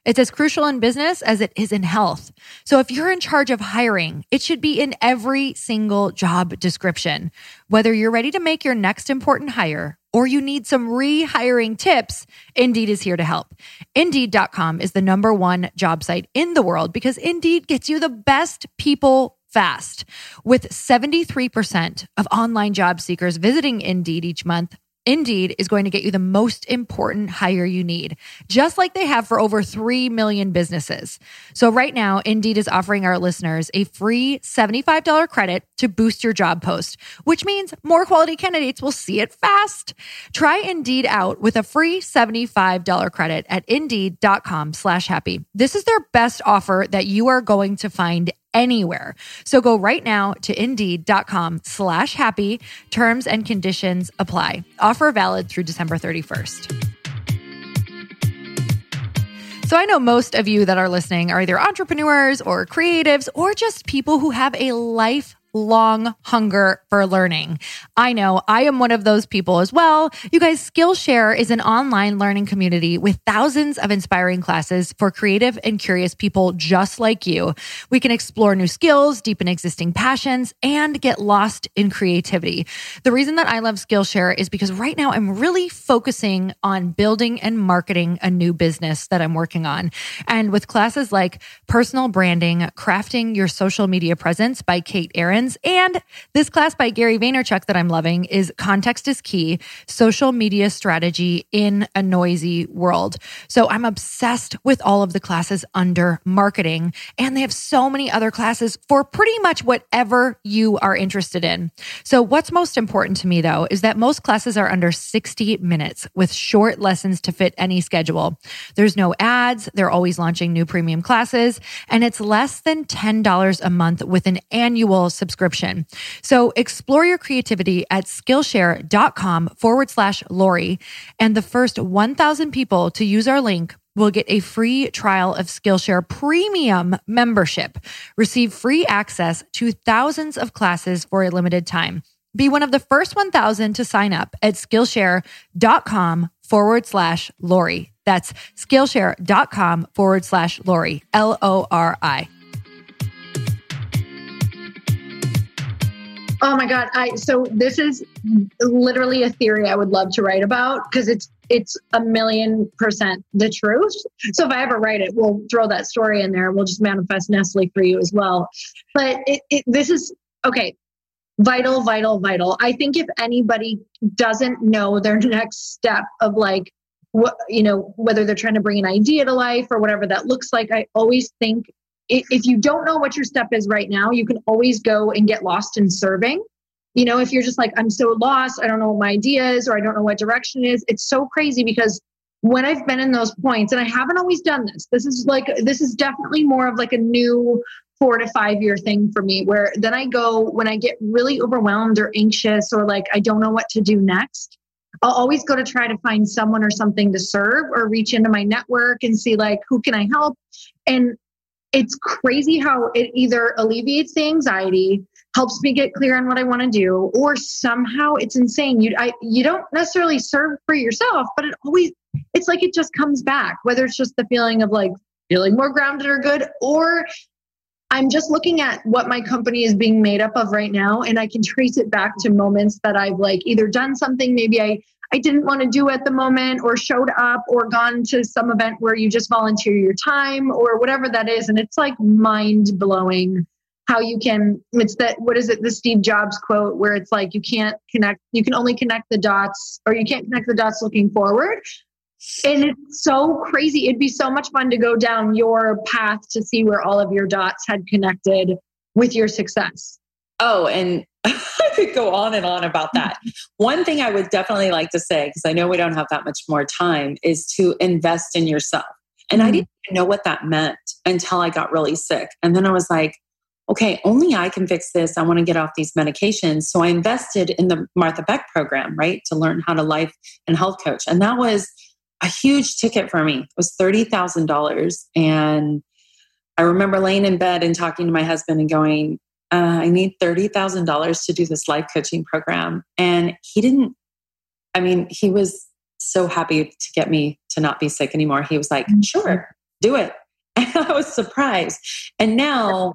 It's as crucial in business as it is in health. So if you're in charge of hiring, it should be in every single job description. Whether you're ready to make your next important hire or you need some rehiring tips, Indeed is here to help. Indeed dot com is the number one job site in the world because Indeed gets you the best people fast. With seventy-three percent of online job seekers visiting Indeed each month, Indeed is going to get you the most important hire you need, just like they have for over three million businesses. So right now, Indeed is offering our listeners a free seventy-five dollars credit to boost your job post, which means more quality candidates will see it fast. Try Indeed out with a free seventy-five dollars credit at Indeed.com slash happy. This is their best offer that you are going to find anywhere. So go right now to Indeed.com slash happy. Terms and conditions apply. Offer valid through December thirty-first. So I know most of you that are listening are either entrepreneurs or creatives or just people who have a life long hunger for learning. I know I am one of those people as well. You guys, Skillshare is an online learning community with thousands of inspiring classes for creative and curious people just like you. We can explore new skills, deepen existing passions, and get lost in creativity. The reason that I love Skillshare is because right now I'm really focusing on building and marketing a new business that I'm working on. And with classes like Personal Branding, Crafting Your Social Media Presence by Kate Aaron, and this class by Gary Vaynerchuk that I'm loving is Context is Key, Social Media Strategy in a Noisy World. So I'm obsessed with all of the classes under marketing, and they have so many other classes for pretty much whatever you are interested in. So what's most important to me though is that most classes are under sixty minutes with short lessons to fit any schedule. There's no ads, they're always launching new premium classes, and it's less than ten dollars a month with an annual subscription. subscription. So explore your creativity at Skillshare.com forward slash Lori. And the first one thousand people to use our link will get a free trial of Skillshare Premium membership. Receive free access to thousands of classes for a limited time. Be one of the first one thousand to sign up at Skillshare.com forward slash Lori. That's Skillshare.com forward slash Lori, L O R I. Oh my God. I, so this is literally a theory I would love to write about because it's, it's a million percent the truth. So if I ever write it, we'll throw that story in there and we'll just manifest Nestle for you as well. But it, it, this is, okay, vital, vital, vital. I think if anybody doesn't know their next step of like, what, you know, whether they're trying to bring an idea to life or whatever that looks like, I always think if you don't know what your step is right now, you can always go and get lost in serving. You know, if you're just like, I'm so lost, I don't know what my idea is, or I don't know what direction it is. It's so crazy because when I've been in those points, and I haven't always done this, this is like, this is definitely more of like a new four to five year thing for me, where then I go, when I get really overwhelmed or anxious, or like, I don't know what to do next, I'll always go to try to find someone or something to serve or reach into my network and see like, who can I help? And it's crazy how it either alleviates the anxiety, helps me get clear on what I want to do, or somehow it's insane. You I, you don't necessarily serve for yourself, but it always, it's like it just comes back, whether it's just the feeling of like feeling more grounded or good, or I'm just looking at what my company is being made up of right now. And I can trace it back to moments that I've like either done something, maybe I, I didn't want to do at the moment, or showed up, or gone to some event where you just volunteer your time or whatever that is. And it's like mind blowing how you can, it's that, what is it? The Steve Jobs quote where it's like, you can't connect, you can only connect the dots, or you can't connect the dots looking forward. And it's so crazy. It'd be so much fun to go down your path to see where all of your dots had connected with your success. Oh, and I could go on and on about that. One thing I would definitely like to say, because I know we don't have that much more time, is to invest in yourself. And mm-hmm. I didn't even know what that meant until I got really sick. And then I was like, okay, only I can fix this. I want to get off these medications. So I invested in the Martha Beck program, right? To learn how to life and health coach. And that was a huge ticket for me. It was thirty thousand dollars. And I remember laying in bed and talking to my husband and going, uh, I need thirty thousand dollars to do this life coaching program. And he didn't, I mean, he was so happy to get me to not be sick anymore. He was like, sure, do it. And I was surprised. And now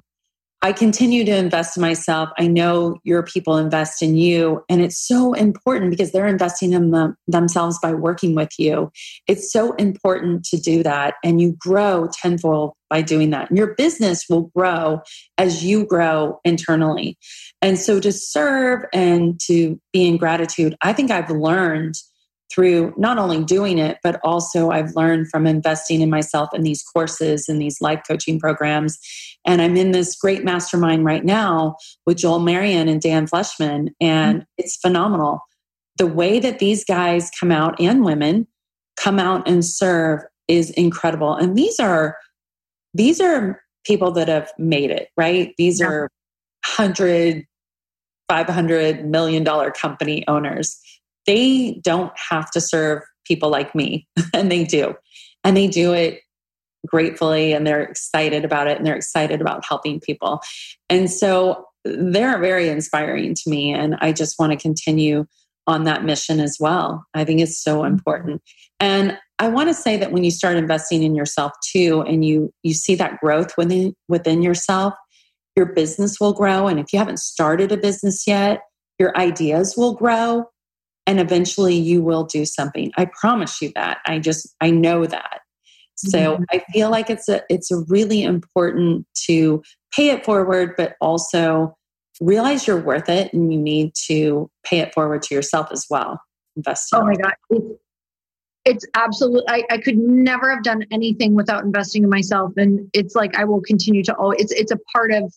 I continue to invest in myself. I know your people invest in you. And it's so important because they're investing in the, themselves by working with you. It's so important to do that. And you grow tenfold by doing that. And your business will grow as you grow internally. And so to serve and to be in gratitude, I think I've learned through not only doing it, but also I've learned from investing in myself in these courses and these life coaching programs. And I'm in this great mastermind right now with Joel Marion and Dan Fleshman. And mm-hmm. it's phenomenal. The way that these guys come out and women come out and serve is incredible. And these are, these are people that have made it, right? These yeah. are one hundred, five hundred million dollars company owners. They don't have to serve people like me, and they do. And they do it gratefully, and they're excited about it, and they're excited about helping people. And so they're very inspiring to me, and I just want to continue on that mission as well. I think it's so important. And I want to say that when you start investing in yourself too, and you you see that growth within within yourself, your business will grow. And if you haven't started a business yet, your ideas will grow. And eventually you will do something. I promise you that. I just, I know that. So mm-hmm. I feel like it's a, it's a really important to pay it forward, but also realize you're worth it and you need to pay it forward to yourself as well. Invest. In oh my God. It, it's absolutely, I, I could never have done anything without investing in myself. And it's like, I will continue to, oh, it's, it's a part of,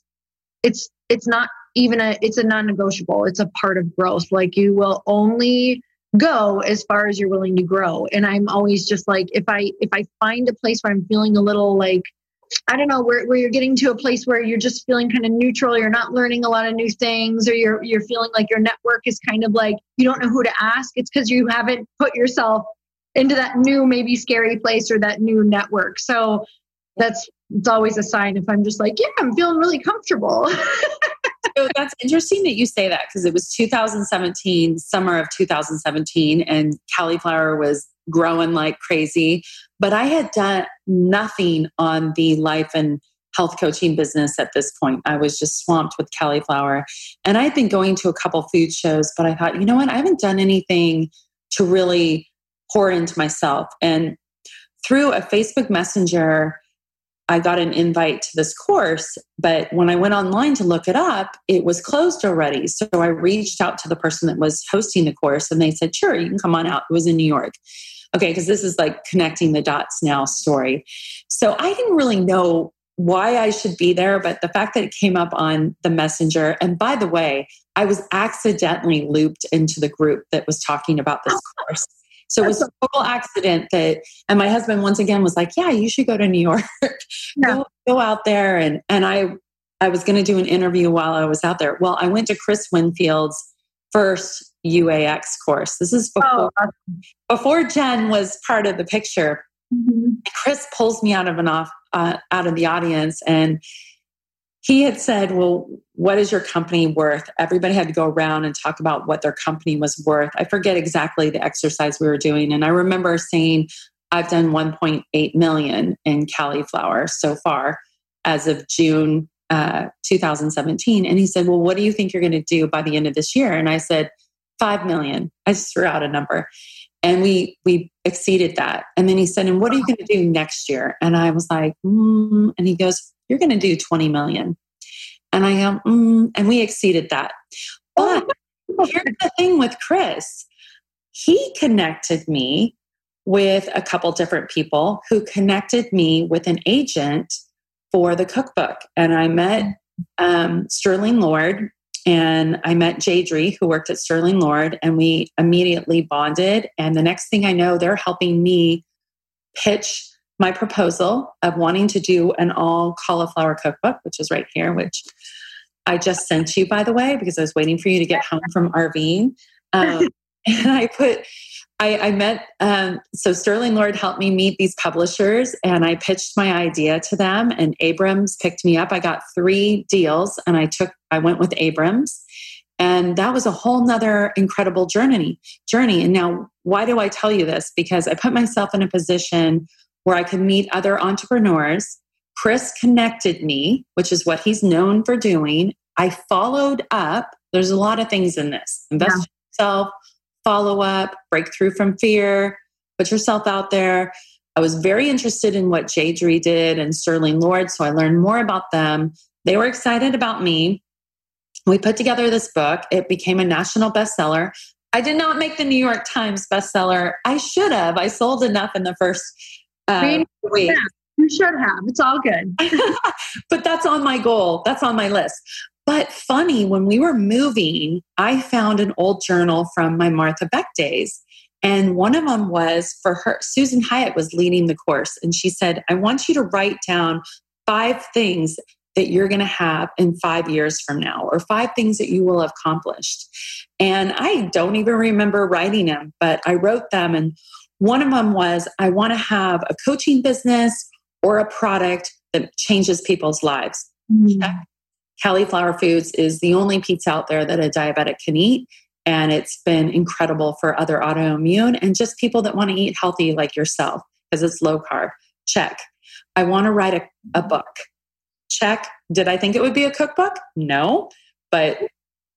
it's, it's not, even a, it's a non-negotiable. It's a part of growth. Like you will only go as far as you're willing to grow. And I'm always just like, if I, if I find a place where I'm feeling a little like, I don't know, where, where you're getting to a place where you're just feeling kind of neutral, you're not learning a lot of new things, or you're, you're feeling like your network is kind of like, you don't know who to ask. It's because you haven't put yourself into that new, maybe scary place or that new network. So that's, it's always a sign if I'm just like, yeah, I'm feeling really comfortable. So that's interesting that you say that, because it was two thousand seventeen, summer of two thousand seventeen, and cauliflower was growing like crazy. But I had done nothing on the life and health coaching business at this point. I was just swamped with cauliflower. And I'd been going to a couple food shows, but I thought, you know what? I haven't done anything to really pour into myself. And through a Facebook Messenger, I got an invite to this course, but when I went online to look it up, it was closed already. So I reached out to the person that was hosting the course and they said, sure, you can come on out. It was in New York. Okay, because this is like connecting the dots now story. So I didn't really know why I should be there, but the fact that it came up on the Messenger. And by the way, I was accidentally looped into the group that was talking about this course. So it was a total accident that, and my husband once again was like, yeah, you should go to New York, yeah. go, go out there. And, and I, I was going to do an interview while I was out there. Well, I went to Chris Winfield's first U A X course. This is before, oh. before Jen was part of the picture. Mm-hmm. Chris pulls me out of an off, uh, out of the audience. And he had said, well, what is your company worth? Everybody had to go around and talk about what their company was worth. I forget exactly the exercise we were doing. And I remember saying, I've done one point eight million in cauliflower so far as of June uh, two thousand seventeen. And he said, well, what do you think you're going to do by the end of this year? And I said, five million. I just threw out a number. And we we exceeded that. And then he said, and what are you going to do next year? And I was like, mm. And he goes, you're going to do twenty million. And I am, mm, and we exceeded that. But here's the thing with Chris. He connected me with a couple different people who connected me with an agent for the cookbook. And I met um, Sterling Lord And I met Jadri, who worked at Sterling Lord, and we immediately bonded. And the next thing I know, they're helping me pitch my proposal of wanting to do an all cauliflower cookbook, which is right here, which I just sent you, by the way, because I was waiting for you to get home from RVing. Um, and I put, I, I met, um, so Sterling Lord helped me meet these publishers, and I pitched my idea to them, and Abrams picked me up. I got three deals, and I took, I went with Abrams, and that was a whole nother incredible journey journey. And now why do I tell you this? Because I put myself in a position where I could meet other entrepreneurs. Chris connected me, which is what he's known for doing. I followed up. There's a lot of things in this. Invest in yourself, follow up, breakthrough from fear, put yourself out there. I was very interested in what Jadri did and Sterling Lord, so I learned more about them. They were excited about me. We put together this book. It became a national bestseller. I did not make the New York Times bestseller. I should have. I sold enough in the first um, week. You should have. It's all good. But that's on my goal. That's on my list. But funny, when we were moving, I found an old journal from my Martha Beck days. And one of them was for her, Susan Hyatt was leading the course. And she said, I want you to write down five things that you're going to have in five years from now, or five things that you will have accomplished. And I don't even remember writing them, but I wrote them. And one of them was, I want to have a coaching business or a product that changes people's lives. Mm-hmm. Yeah. Cauliflower Foods is the only pizza out there that a diabetic can eat. And it's been incredible for other autoimmune and just people that want to eat healthy like yourself, because it's low carb. Check. I want to write a, a book. Check. Did I think it would be a cookbook? No. But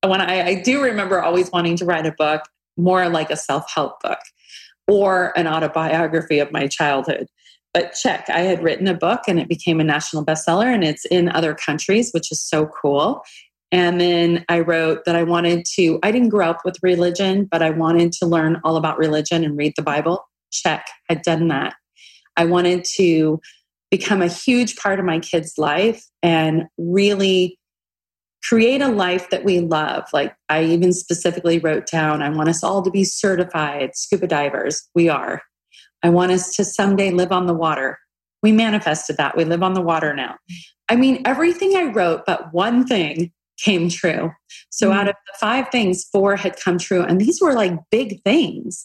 I, wanna, I, I do remember always wanting to write a book, more like a self-help book or an autobiography of my childhood. But check, I had written a book and it became a national bestseller, and it's in other countries, which is so cool. And then I wrote that I wanted to, I didn't grow up with religion, but I wanted to learn all about religion and read the Bible. Check, I'd done that. I wanted to become a huge part of my kids' life and really create a life that we love. Like I even specifically wrote down, I want us all to be certified scuba divers. We are. I want us to someday live on the water. We manifested that. We live on the water now. I mean, everything I wrote, but one thing came true. So mm-hmm. out of the five things, four had come true. And these were like big things.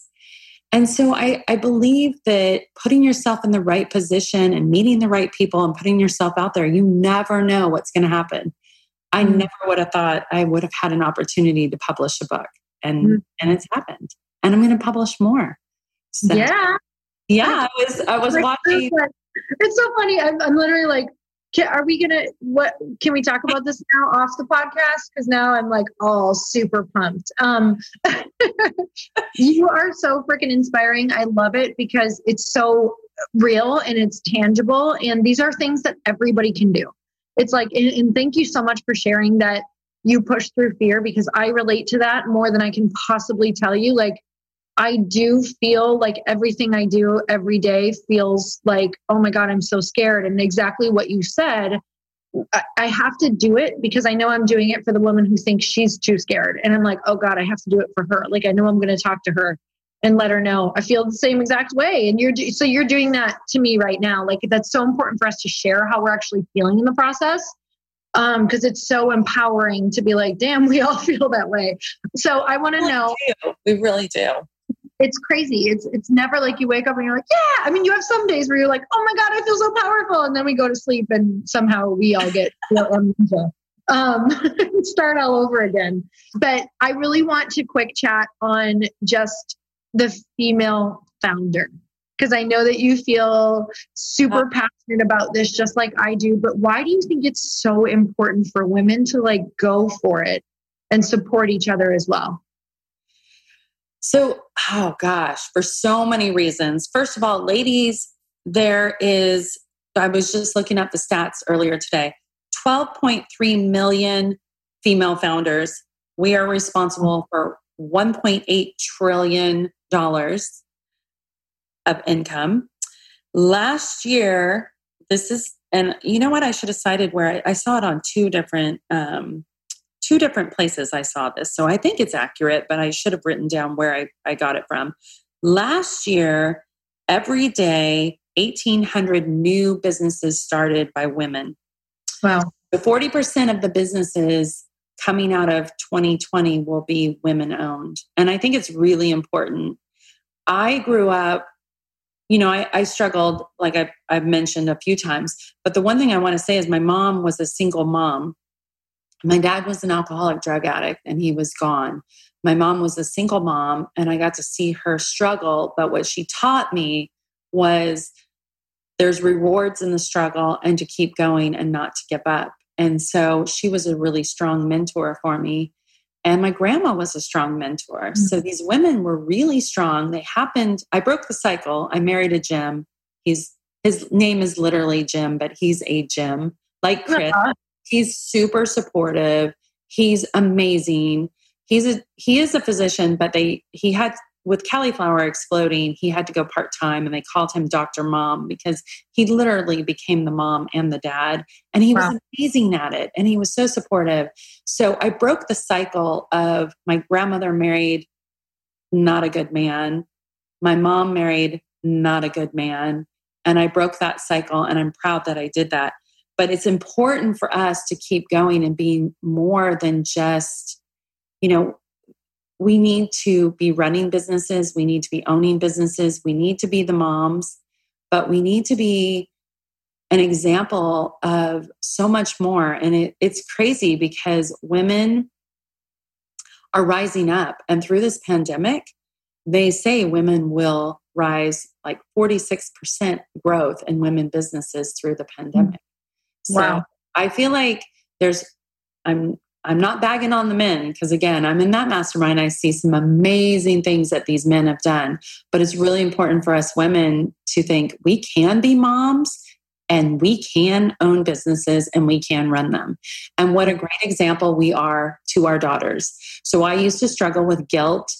And so I, I believe that putting yourself in the right position and meeting the right people and putting yourself out there, you never know what's going to happen. I mm-hmm. never would have thought I would have had an opportunity to publish a book. And, mm-hmm. and it's happened. And I'm going to publish more. So. Yeah. Yeah, I was. I was watching. It's so funny. I'm, I'm literally like, can, are we gonna? What can we talk about this now off the podcast? Because now I'm like all super pumped. Um, you are so freaking inspiring. I love it because it's so real and it's tangible, and these are things that everybody can do. It's like, and, and thank you so much for sharing that you push through fear, because I relate to that more than I can possibly tell you. Like. I do feel like everything I do every day feels like, oh my God, I'm so scared. And exactly what you said, I have to do it because I know I'm doing it for the woman who thinks she's too scared. And I'm like, oh God, I have to do it for her. Like, I know I'm going to talk to her and let her know I feel the same exact way. And you're, do- so you're doing that to me right now. Like that's so important for us to share how we're actually feeling in the process. Um, because it's so empowering to be like, damn, we all feel that way. So I want to know. We really do. It's crazy. It's it's never like you wake up and you're like, yeah. I mean, you have some days where you're like, oh my God, I feel so powerful. And then we go to sleep and somehow we all get um, start all over again. But I really want to quick chat on just the female founder, because I know that you feel super passionate about this just like I do. But why do you think it's so important for women to like go for it and support each other as well? So, oh gosh, for so many reasons. First of all, ladies, there is, I was just looking up the stats earlier today, twelve point three million female founders. We are responsible for one point eight trillion dollars of income. Last year, this is, and you know what? I should have cited where I, I saw it on two different um, two different places I saw this. So I think it's accurate, but I should have written down where I, I got it from. Last year, every day, eighteen hundred new businesses started by women. Wow. The forty percent of the businesses coming out of twenty twenty will be women owned. And I think it's really important. I grew up, you know, I, I struggled, like I've, I've mentioned a few times, but the one thing I want to say is my mom was a single mom. My dad was an alcoholic drug addict and he was gone. My mom was a single mom and I got to see her struggle. But what she taught me was there's rewards in the struggle and to keep going and not to give up. And so she was a really strong mentor for me. And my grandma was a strong mentor. Mm-hmm. So these women were really strong. They happened, I broke the cycle. I married a Jim. He's, his name is literally Jim, but he's a Jim. Like Chris, uh-huh. He's super supportive. He's amazing. He's a, he is a physician, but they, he had, with cauliflower exploding, he had to go part-time and they called him Doctor Mom because he literally became the mom and the dad. And he wow. was amazing at it. And he was so supportive. So I broke the cycle of my grandmother married not a good man. My mom married not a good man. And I broke that cycle and I'm proud that I did that. But it's important for us to keep going and being more than just, you know, we need to be running businesses. We need to be owning businesses. We need to be the moms, but we need to be an example of so much more. And it, it's crazy because women are rising up. And through this pandemic, they say women will rise like forty-six percent growth in women businesses through the pandemic. Wow. So I feel like there's, I'm, I'm not bagging on the men because, again, I'm in that mastermind. I see some amazing things that these men have done. But it's really important for us women to think we can be moms and we can own businesses and we can run them. And what a great example we are to our daughters. So I used to struggle with guilt.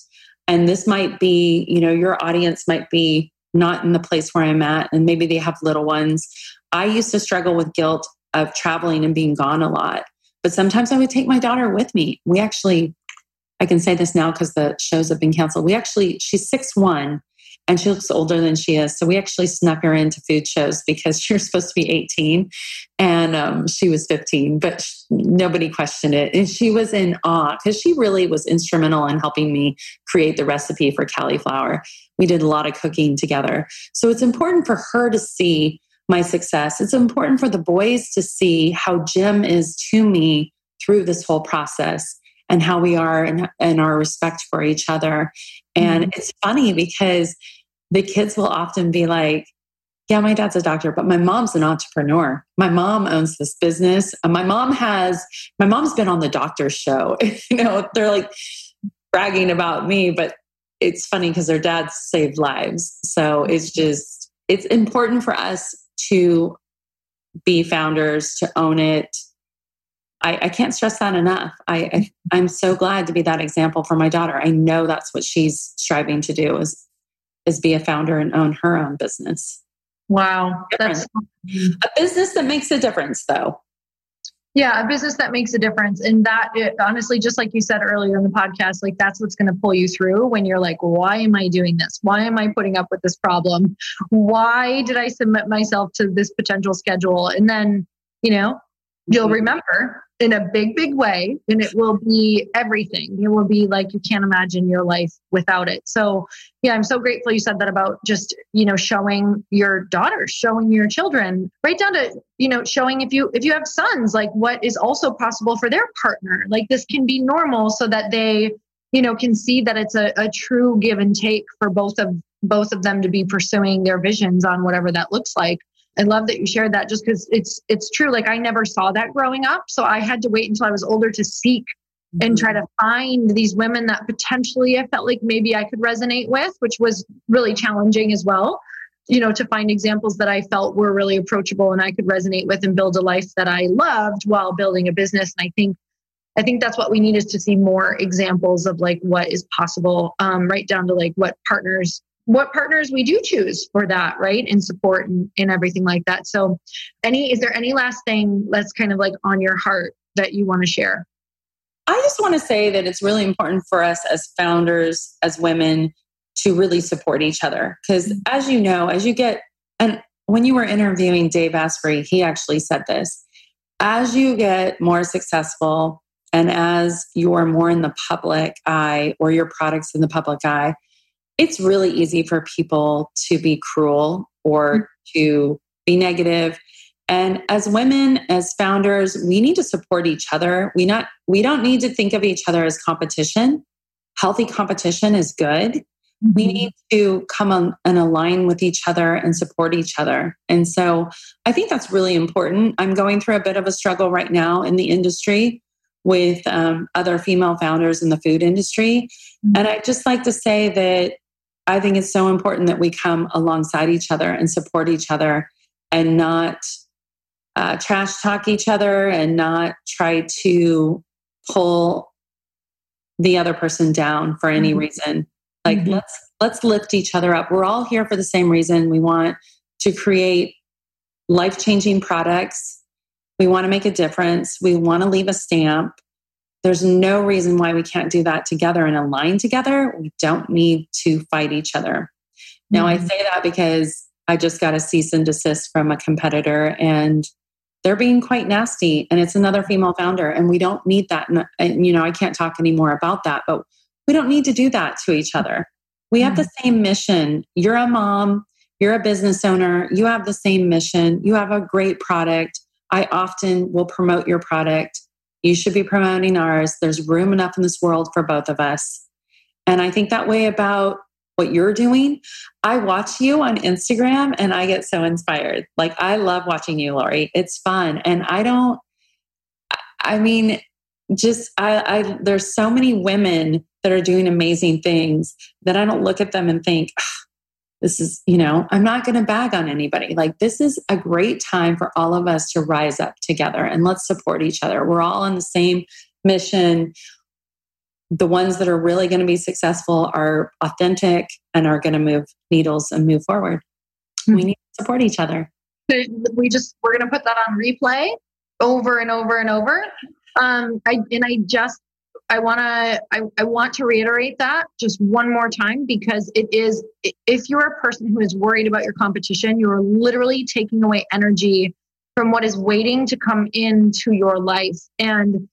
And this might be, you know, your audience might be not in the place where I'm at and maybe they have little ones. I used to struggle with guilt of traveling and being gone a lot. But sometimes I would take my daughter with me. We actually, I can say this now because the shows have been canceled. We actually, she's six one and she looks older than she is. So we actually snuck her into food shows because she was supposed to be eighteen and um, she was fifteen, but she, nobody questioned it. And she was in awe because she really was instrumental in helping me create the recipe for cauliflower. We did a lot of cooking together. So it's important for her to see my success. It's important for the boys to see how Jim is to me through this whole process and how we are and, and our respect for each other. And mm-hmm. It's funny because the kids will often be like, yeah, my dad's a doctor, but my mom's an entrepreneur. My mom owns this business. My mom has, my mom's been on the doctor show. You know, they're like bragging about me, but it's funny because their dads saved lives. So it's just, it's important for us to be founders, to own it. I, I can't stress that enough. I, I, I'm so glad to be that example for my daughter. I know that's what she's striving to do is, is be a founder and own her own business. Wow. That's a business that makes a difference though. Yeah. A business that makes a difference. And that it, honestly, just like you said earlier in the podcast, like that's what's going to pull you through when you're like, why am I doing this? Why am I putting up with this problem? Why did I submit myself to this potential schedule? And then, you know, you'll remember in a big, big way, and it will be everything. It will be like, you can't imagine your life without it. So yeah, I'm so grateful you said that about just, you know, showing your daughters, showing your children, right down to, you know, showing if you, if you have sons, like what is also possible for their partner. Like this can be normal so that they, you know, can see that it's a, a true give and take for both of, both of them to be pursuing their visions on whatever that looks like. I love that you shared that just because it's it's true. Like I never saw that growing up. So I had to wait until I was older to seek mm-hmm. and try to find these women that potentially I felt like maybe I could resonate with, which was really challenging as well, you know, to find examples that I felt were really approachable and I could resonate with and build a life that I loved while building a business. And I think I think that's what we need is to see more examples of like what is possible, um, right down to like what partners what partners we do choose for that, right? And support and, and everything like that. So any, is there any last thing that's kind of like on your heart that you want to share? I just want to say that it's really important for us as founders, as women, to really support each other. Because as you know, as you get, and when you were interviewing Dave Asprey, he actually said this, as you get more successful and as you're more in the public eye or your product's in the public eye, it's really easy for people to be cruel or to be negative. And as women, as founders, we need to support each other. We not we don't need to think of each other as competition. Healthy competition is good. Mm-hmm. We need to come on and align with each other and support each other. And so I think that's really important. I'm going through a bit of a struggle right now in the industry with um, other female founders in the food industry. Mm-hmm. And I just like to say that I think it's so important that we come alongside each other and support each other and not Uh, trash talk each other and not try to pull the other person down for any reason. Like mm-hmm. let's let's lift each other up. We're all here for the same reason. We want to create life-changing products. We want to make a difference. We want to leave a stamp. There's no reason why we can't do that together and align together. We don't need to fight each other. Mm-hmm. Now I say that because I just got a cease and desist from a competitor and they're being quite nasty, and it's another female founder, and we don't need that. And, you know, I can't talk anymore about that, but we don't need to do that to each other. We have the same mission. You're a mom, you're a business owner, you have the same mission, you have a great product. I often will promote your product. You should be promoting ours. There's room enough in this world for both of us. And I think that way about what you're doing. I watch you on Instagram and I get so inspired. Like, I love watching you, Lori. It's fun. And I don't, I mean, just, I, I, there's so many women that are doing amazing things that I don't look at them and think, oh, this is, you know, I'm not going to bag on anybody. Like, this is a great time for all of us to rise up together and let's support each other. We're all on the same mission. The ones that are really going to be successful are authentic and are going to move needles and move forward. Mm-hmm. We need to support each other. So we just, we're going to put that on replay over and over and over. Um, I, and I just, I want to, I, I want to reiterate that just one more time, because it is, if you're a person who is worried about your competition, you're literally taking away energy from what is waiting to come into your life. And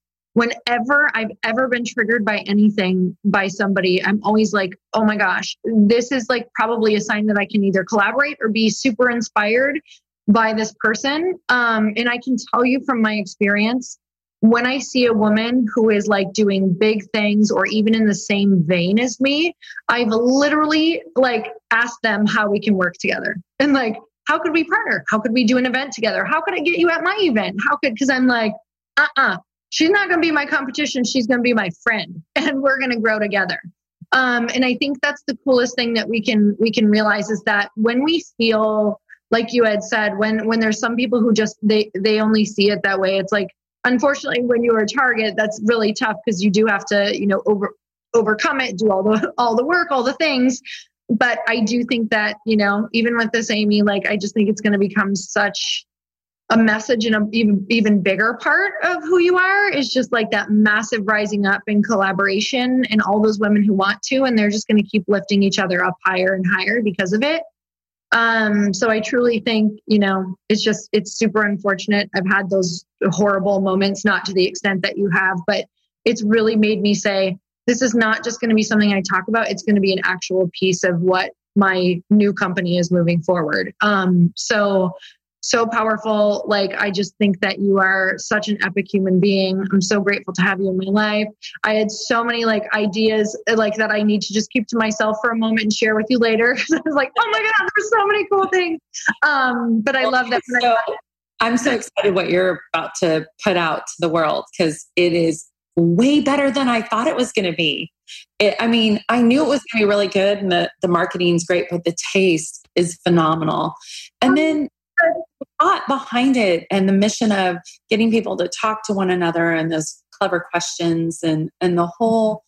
whenever I've ever been triggered by anything by somebody, I'm always like, oh my gosh, this is like probably a sign that I can either collaborate or be super inspired by this person. Um, and I can tell you from my experience, when I see a woman who is like doing big things or even in the same vein as me, I've literally like asked them how we can work together. And like, how could we partner? How could we do an event together? How could I get you at my event? How could, because I'm like, uh-uh. She's not going to be my competition. She's going to be my friend, and we're going to grow together. Um, and I think that's the coolest thing that we can we can realize is that when we feel, like you had said, when when there's some people who just they they only see it that way. It's like, unfortunately, when you're a target, that's really tough because you do have to you know over overcome it, do all the all the work, all the things. But I do think that you know even with this, Amy, like I just think it's going to become such a message and an even, even bigger part of who you are is just like that massive rising up and collaboration and all those women who want to, and they're just going to keep lifting each other up higher and higher because of it. Um, so I truly think, you know, it's just, it's super unfortunate. I've had those horrible moments, not to the extent that you have, but it's really made me say, this is not just going to be something I talk about. It's going to be an actual piece of what my new company is moving forward. Um, so So powerful. Like, I just think that you are such an epic human being. I'm so grateful to have you in my life. I had so many like ideas like that I need to just keep to myself for a moment and share with you later. I was like, oh my God, there's so many cool things. Um, but I well, love that. So, I'm so excited what you're about to put out to the world, because it is way better than I thought it was going to be. It, I mean, I knew it was going to be really good and the, the marketing's great, but the taste is phenomenal. And then the thought behind it and the mission of getting people to talk to one another and those clever questions and, and the whole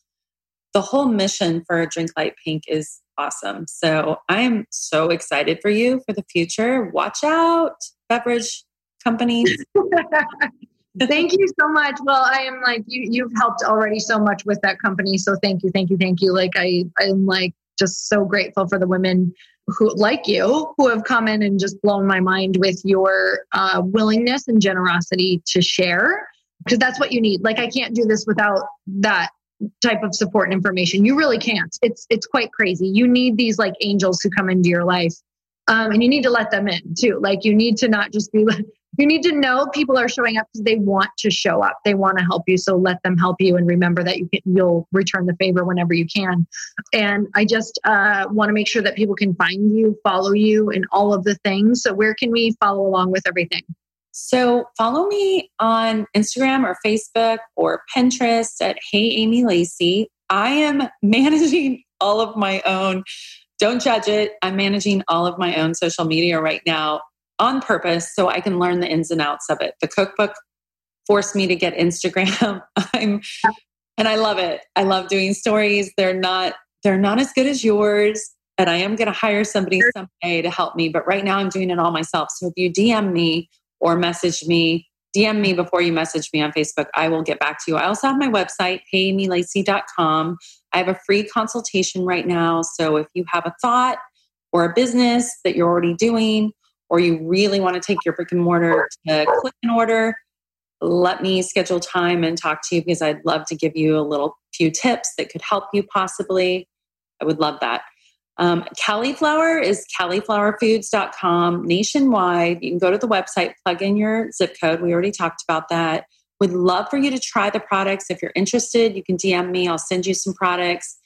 the whole mission for Drink Light Pink is awesome. So I'm so excited for you for the future. Watch out, beverage companies. Thank you so much. Well, I am like, you, you've helped already so much with that company. So thank you. Thank you. Thank you. Like I, I'm like, just so grateful for the women who like you, who have come in and just blown my mind with your uh, willingness and generosity to share, because that's what you need. Like, I can't do this without that type of support and information. You really can't. It's, it's quite crazy. You need these like angels who come into your life. Um, and you need to let them in too. Like you need to not just be like, you need to know people are showing up because they want to show up. They want to help you. So let them help you. And remember that you can, you'll return the favor whenever you can. And I just uh, want to make sure that people can find you, follow you, and all of the things. So where can we follow along with everything? So follow me on Instagram or Facebook or Pinterest at Hey Amy Lacey. I am managing all of my own. Don't judge it. I'm managing all of my own social media right now on purpose so I can learn the ins and outs of it. The cookbook forced me to get Instagram. I'm, and I love it. I love doing stories. They're not, they're not as good as yours. And I am going to hire somebody someday to help me. But right now I'm doing it all myself. So if you D M me or message me, D M me before you message me on Facebook, I will get back to you. I also have my website, hey amy lacey dot com. I have a free consultation right now. So if you have a thought or a business that you're already doing, or you really want to take your brick and mortar to click and order, let me schedule time and talk to you, because I'd love to give you a little few tips that could help you possibly. I would love that. Um, Cauliflower is cauliflower foods dot com nationwide. You can go to the website, plug in your zip code. We already talked about that. Would love for you to try the products. If you're interested, you can D M me. I'll send you some products.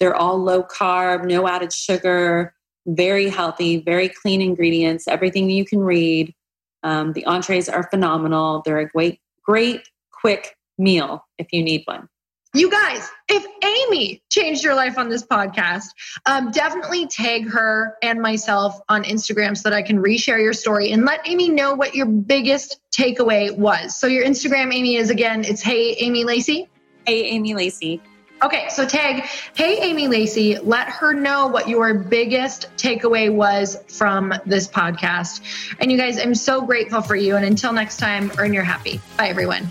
They're all low carb, no added sugar, very healthy, very clean ingredients, everything you can read. Um, the entrees are phenomenal. They're a great, great, quick meal if you need one. You guys, if Amy changed your life on this podcast, um, definitely tag her and myself on Instagram so that I can reshare your story and let Amy know what your biggest takeaway was. So your Instagram, Amy, is again, it's Hey Amy Lacey. Hey Amy Lacey. Okay, so tag Hey Amy Lacey. Let her know what your biggest takeaway was from this podcast. And you guys, I'm so grateful for you. And until next time, earn your happy. Bye, everyone.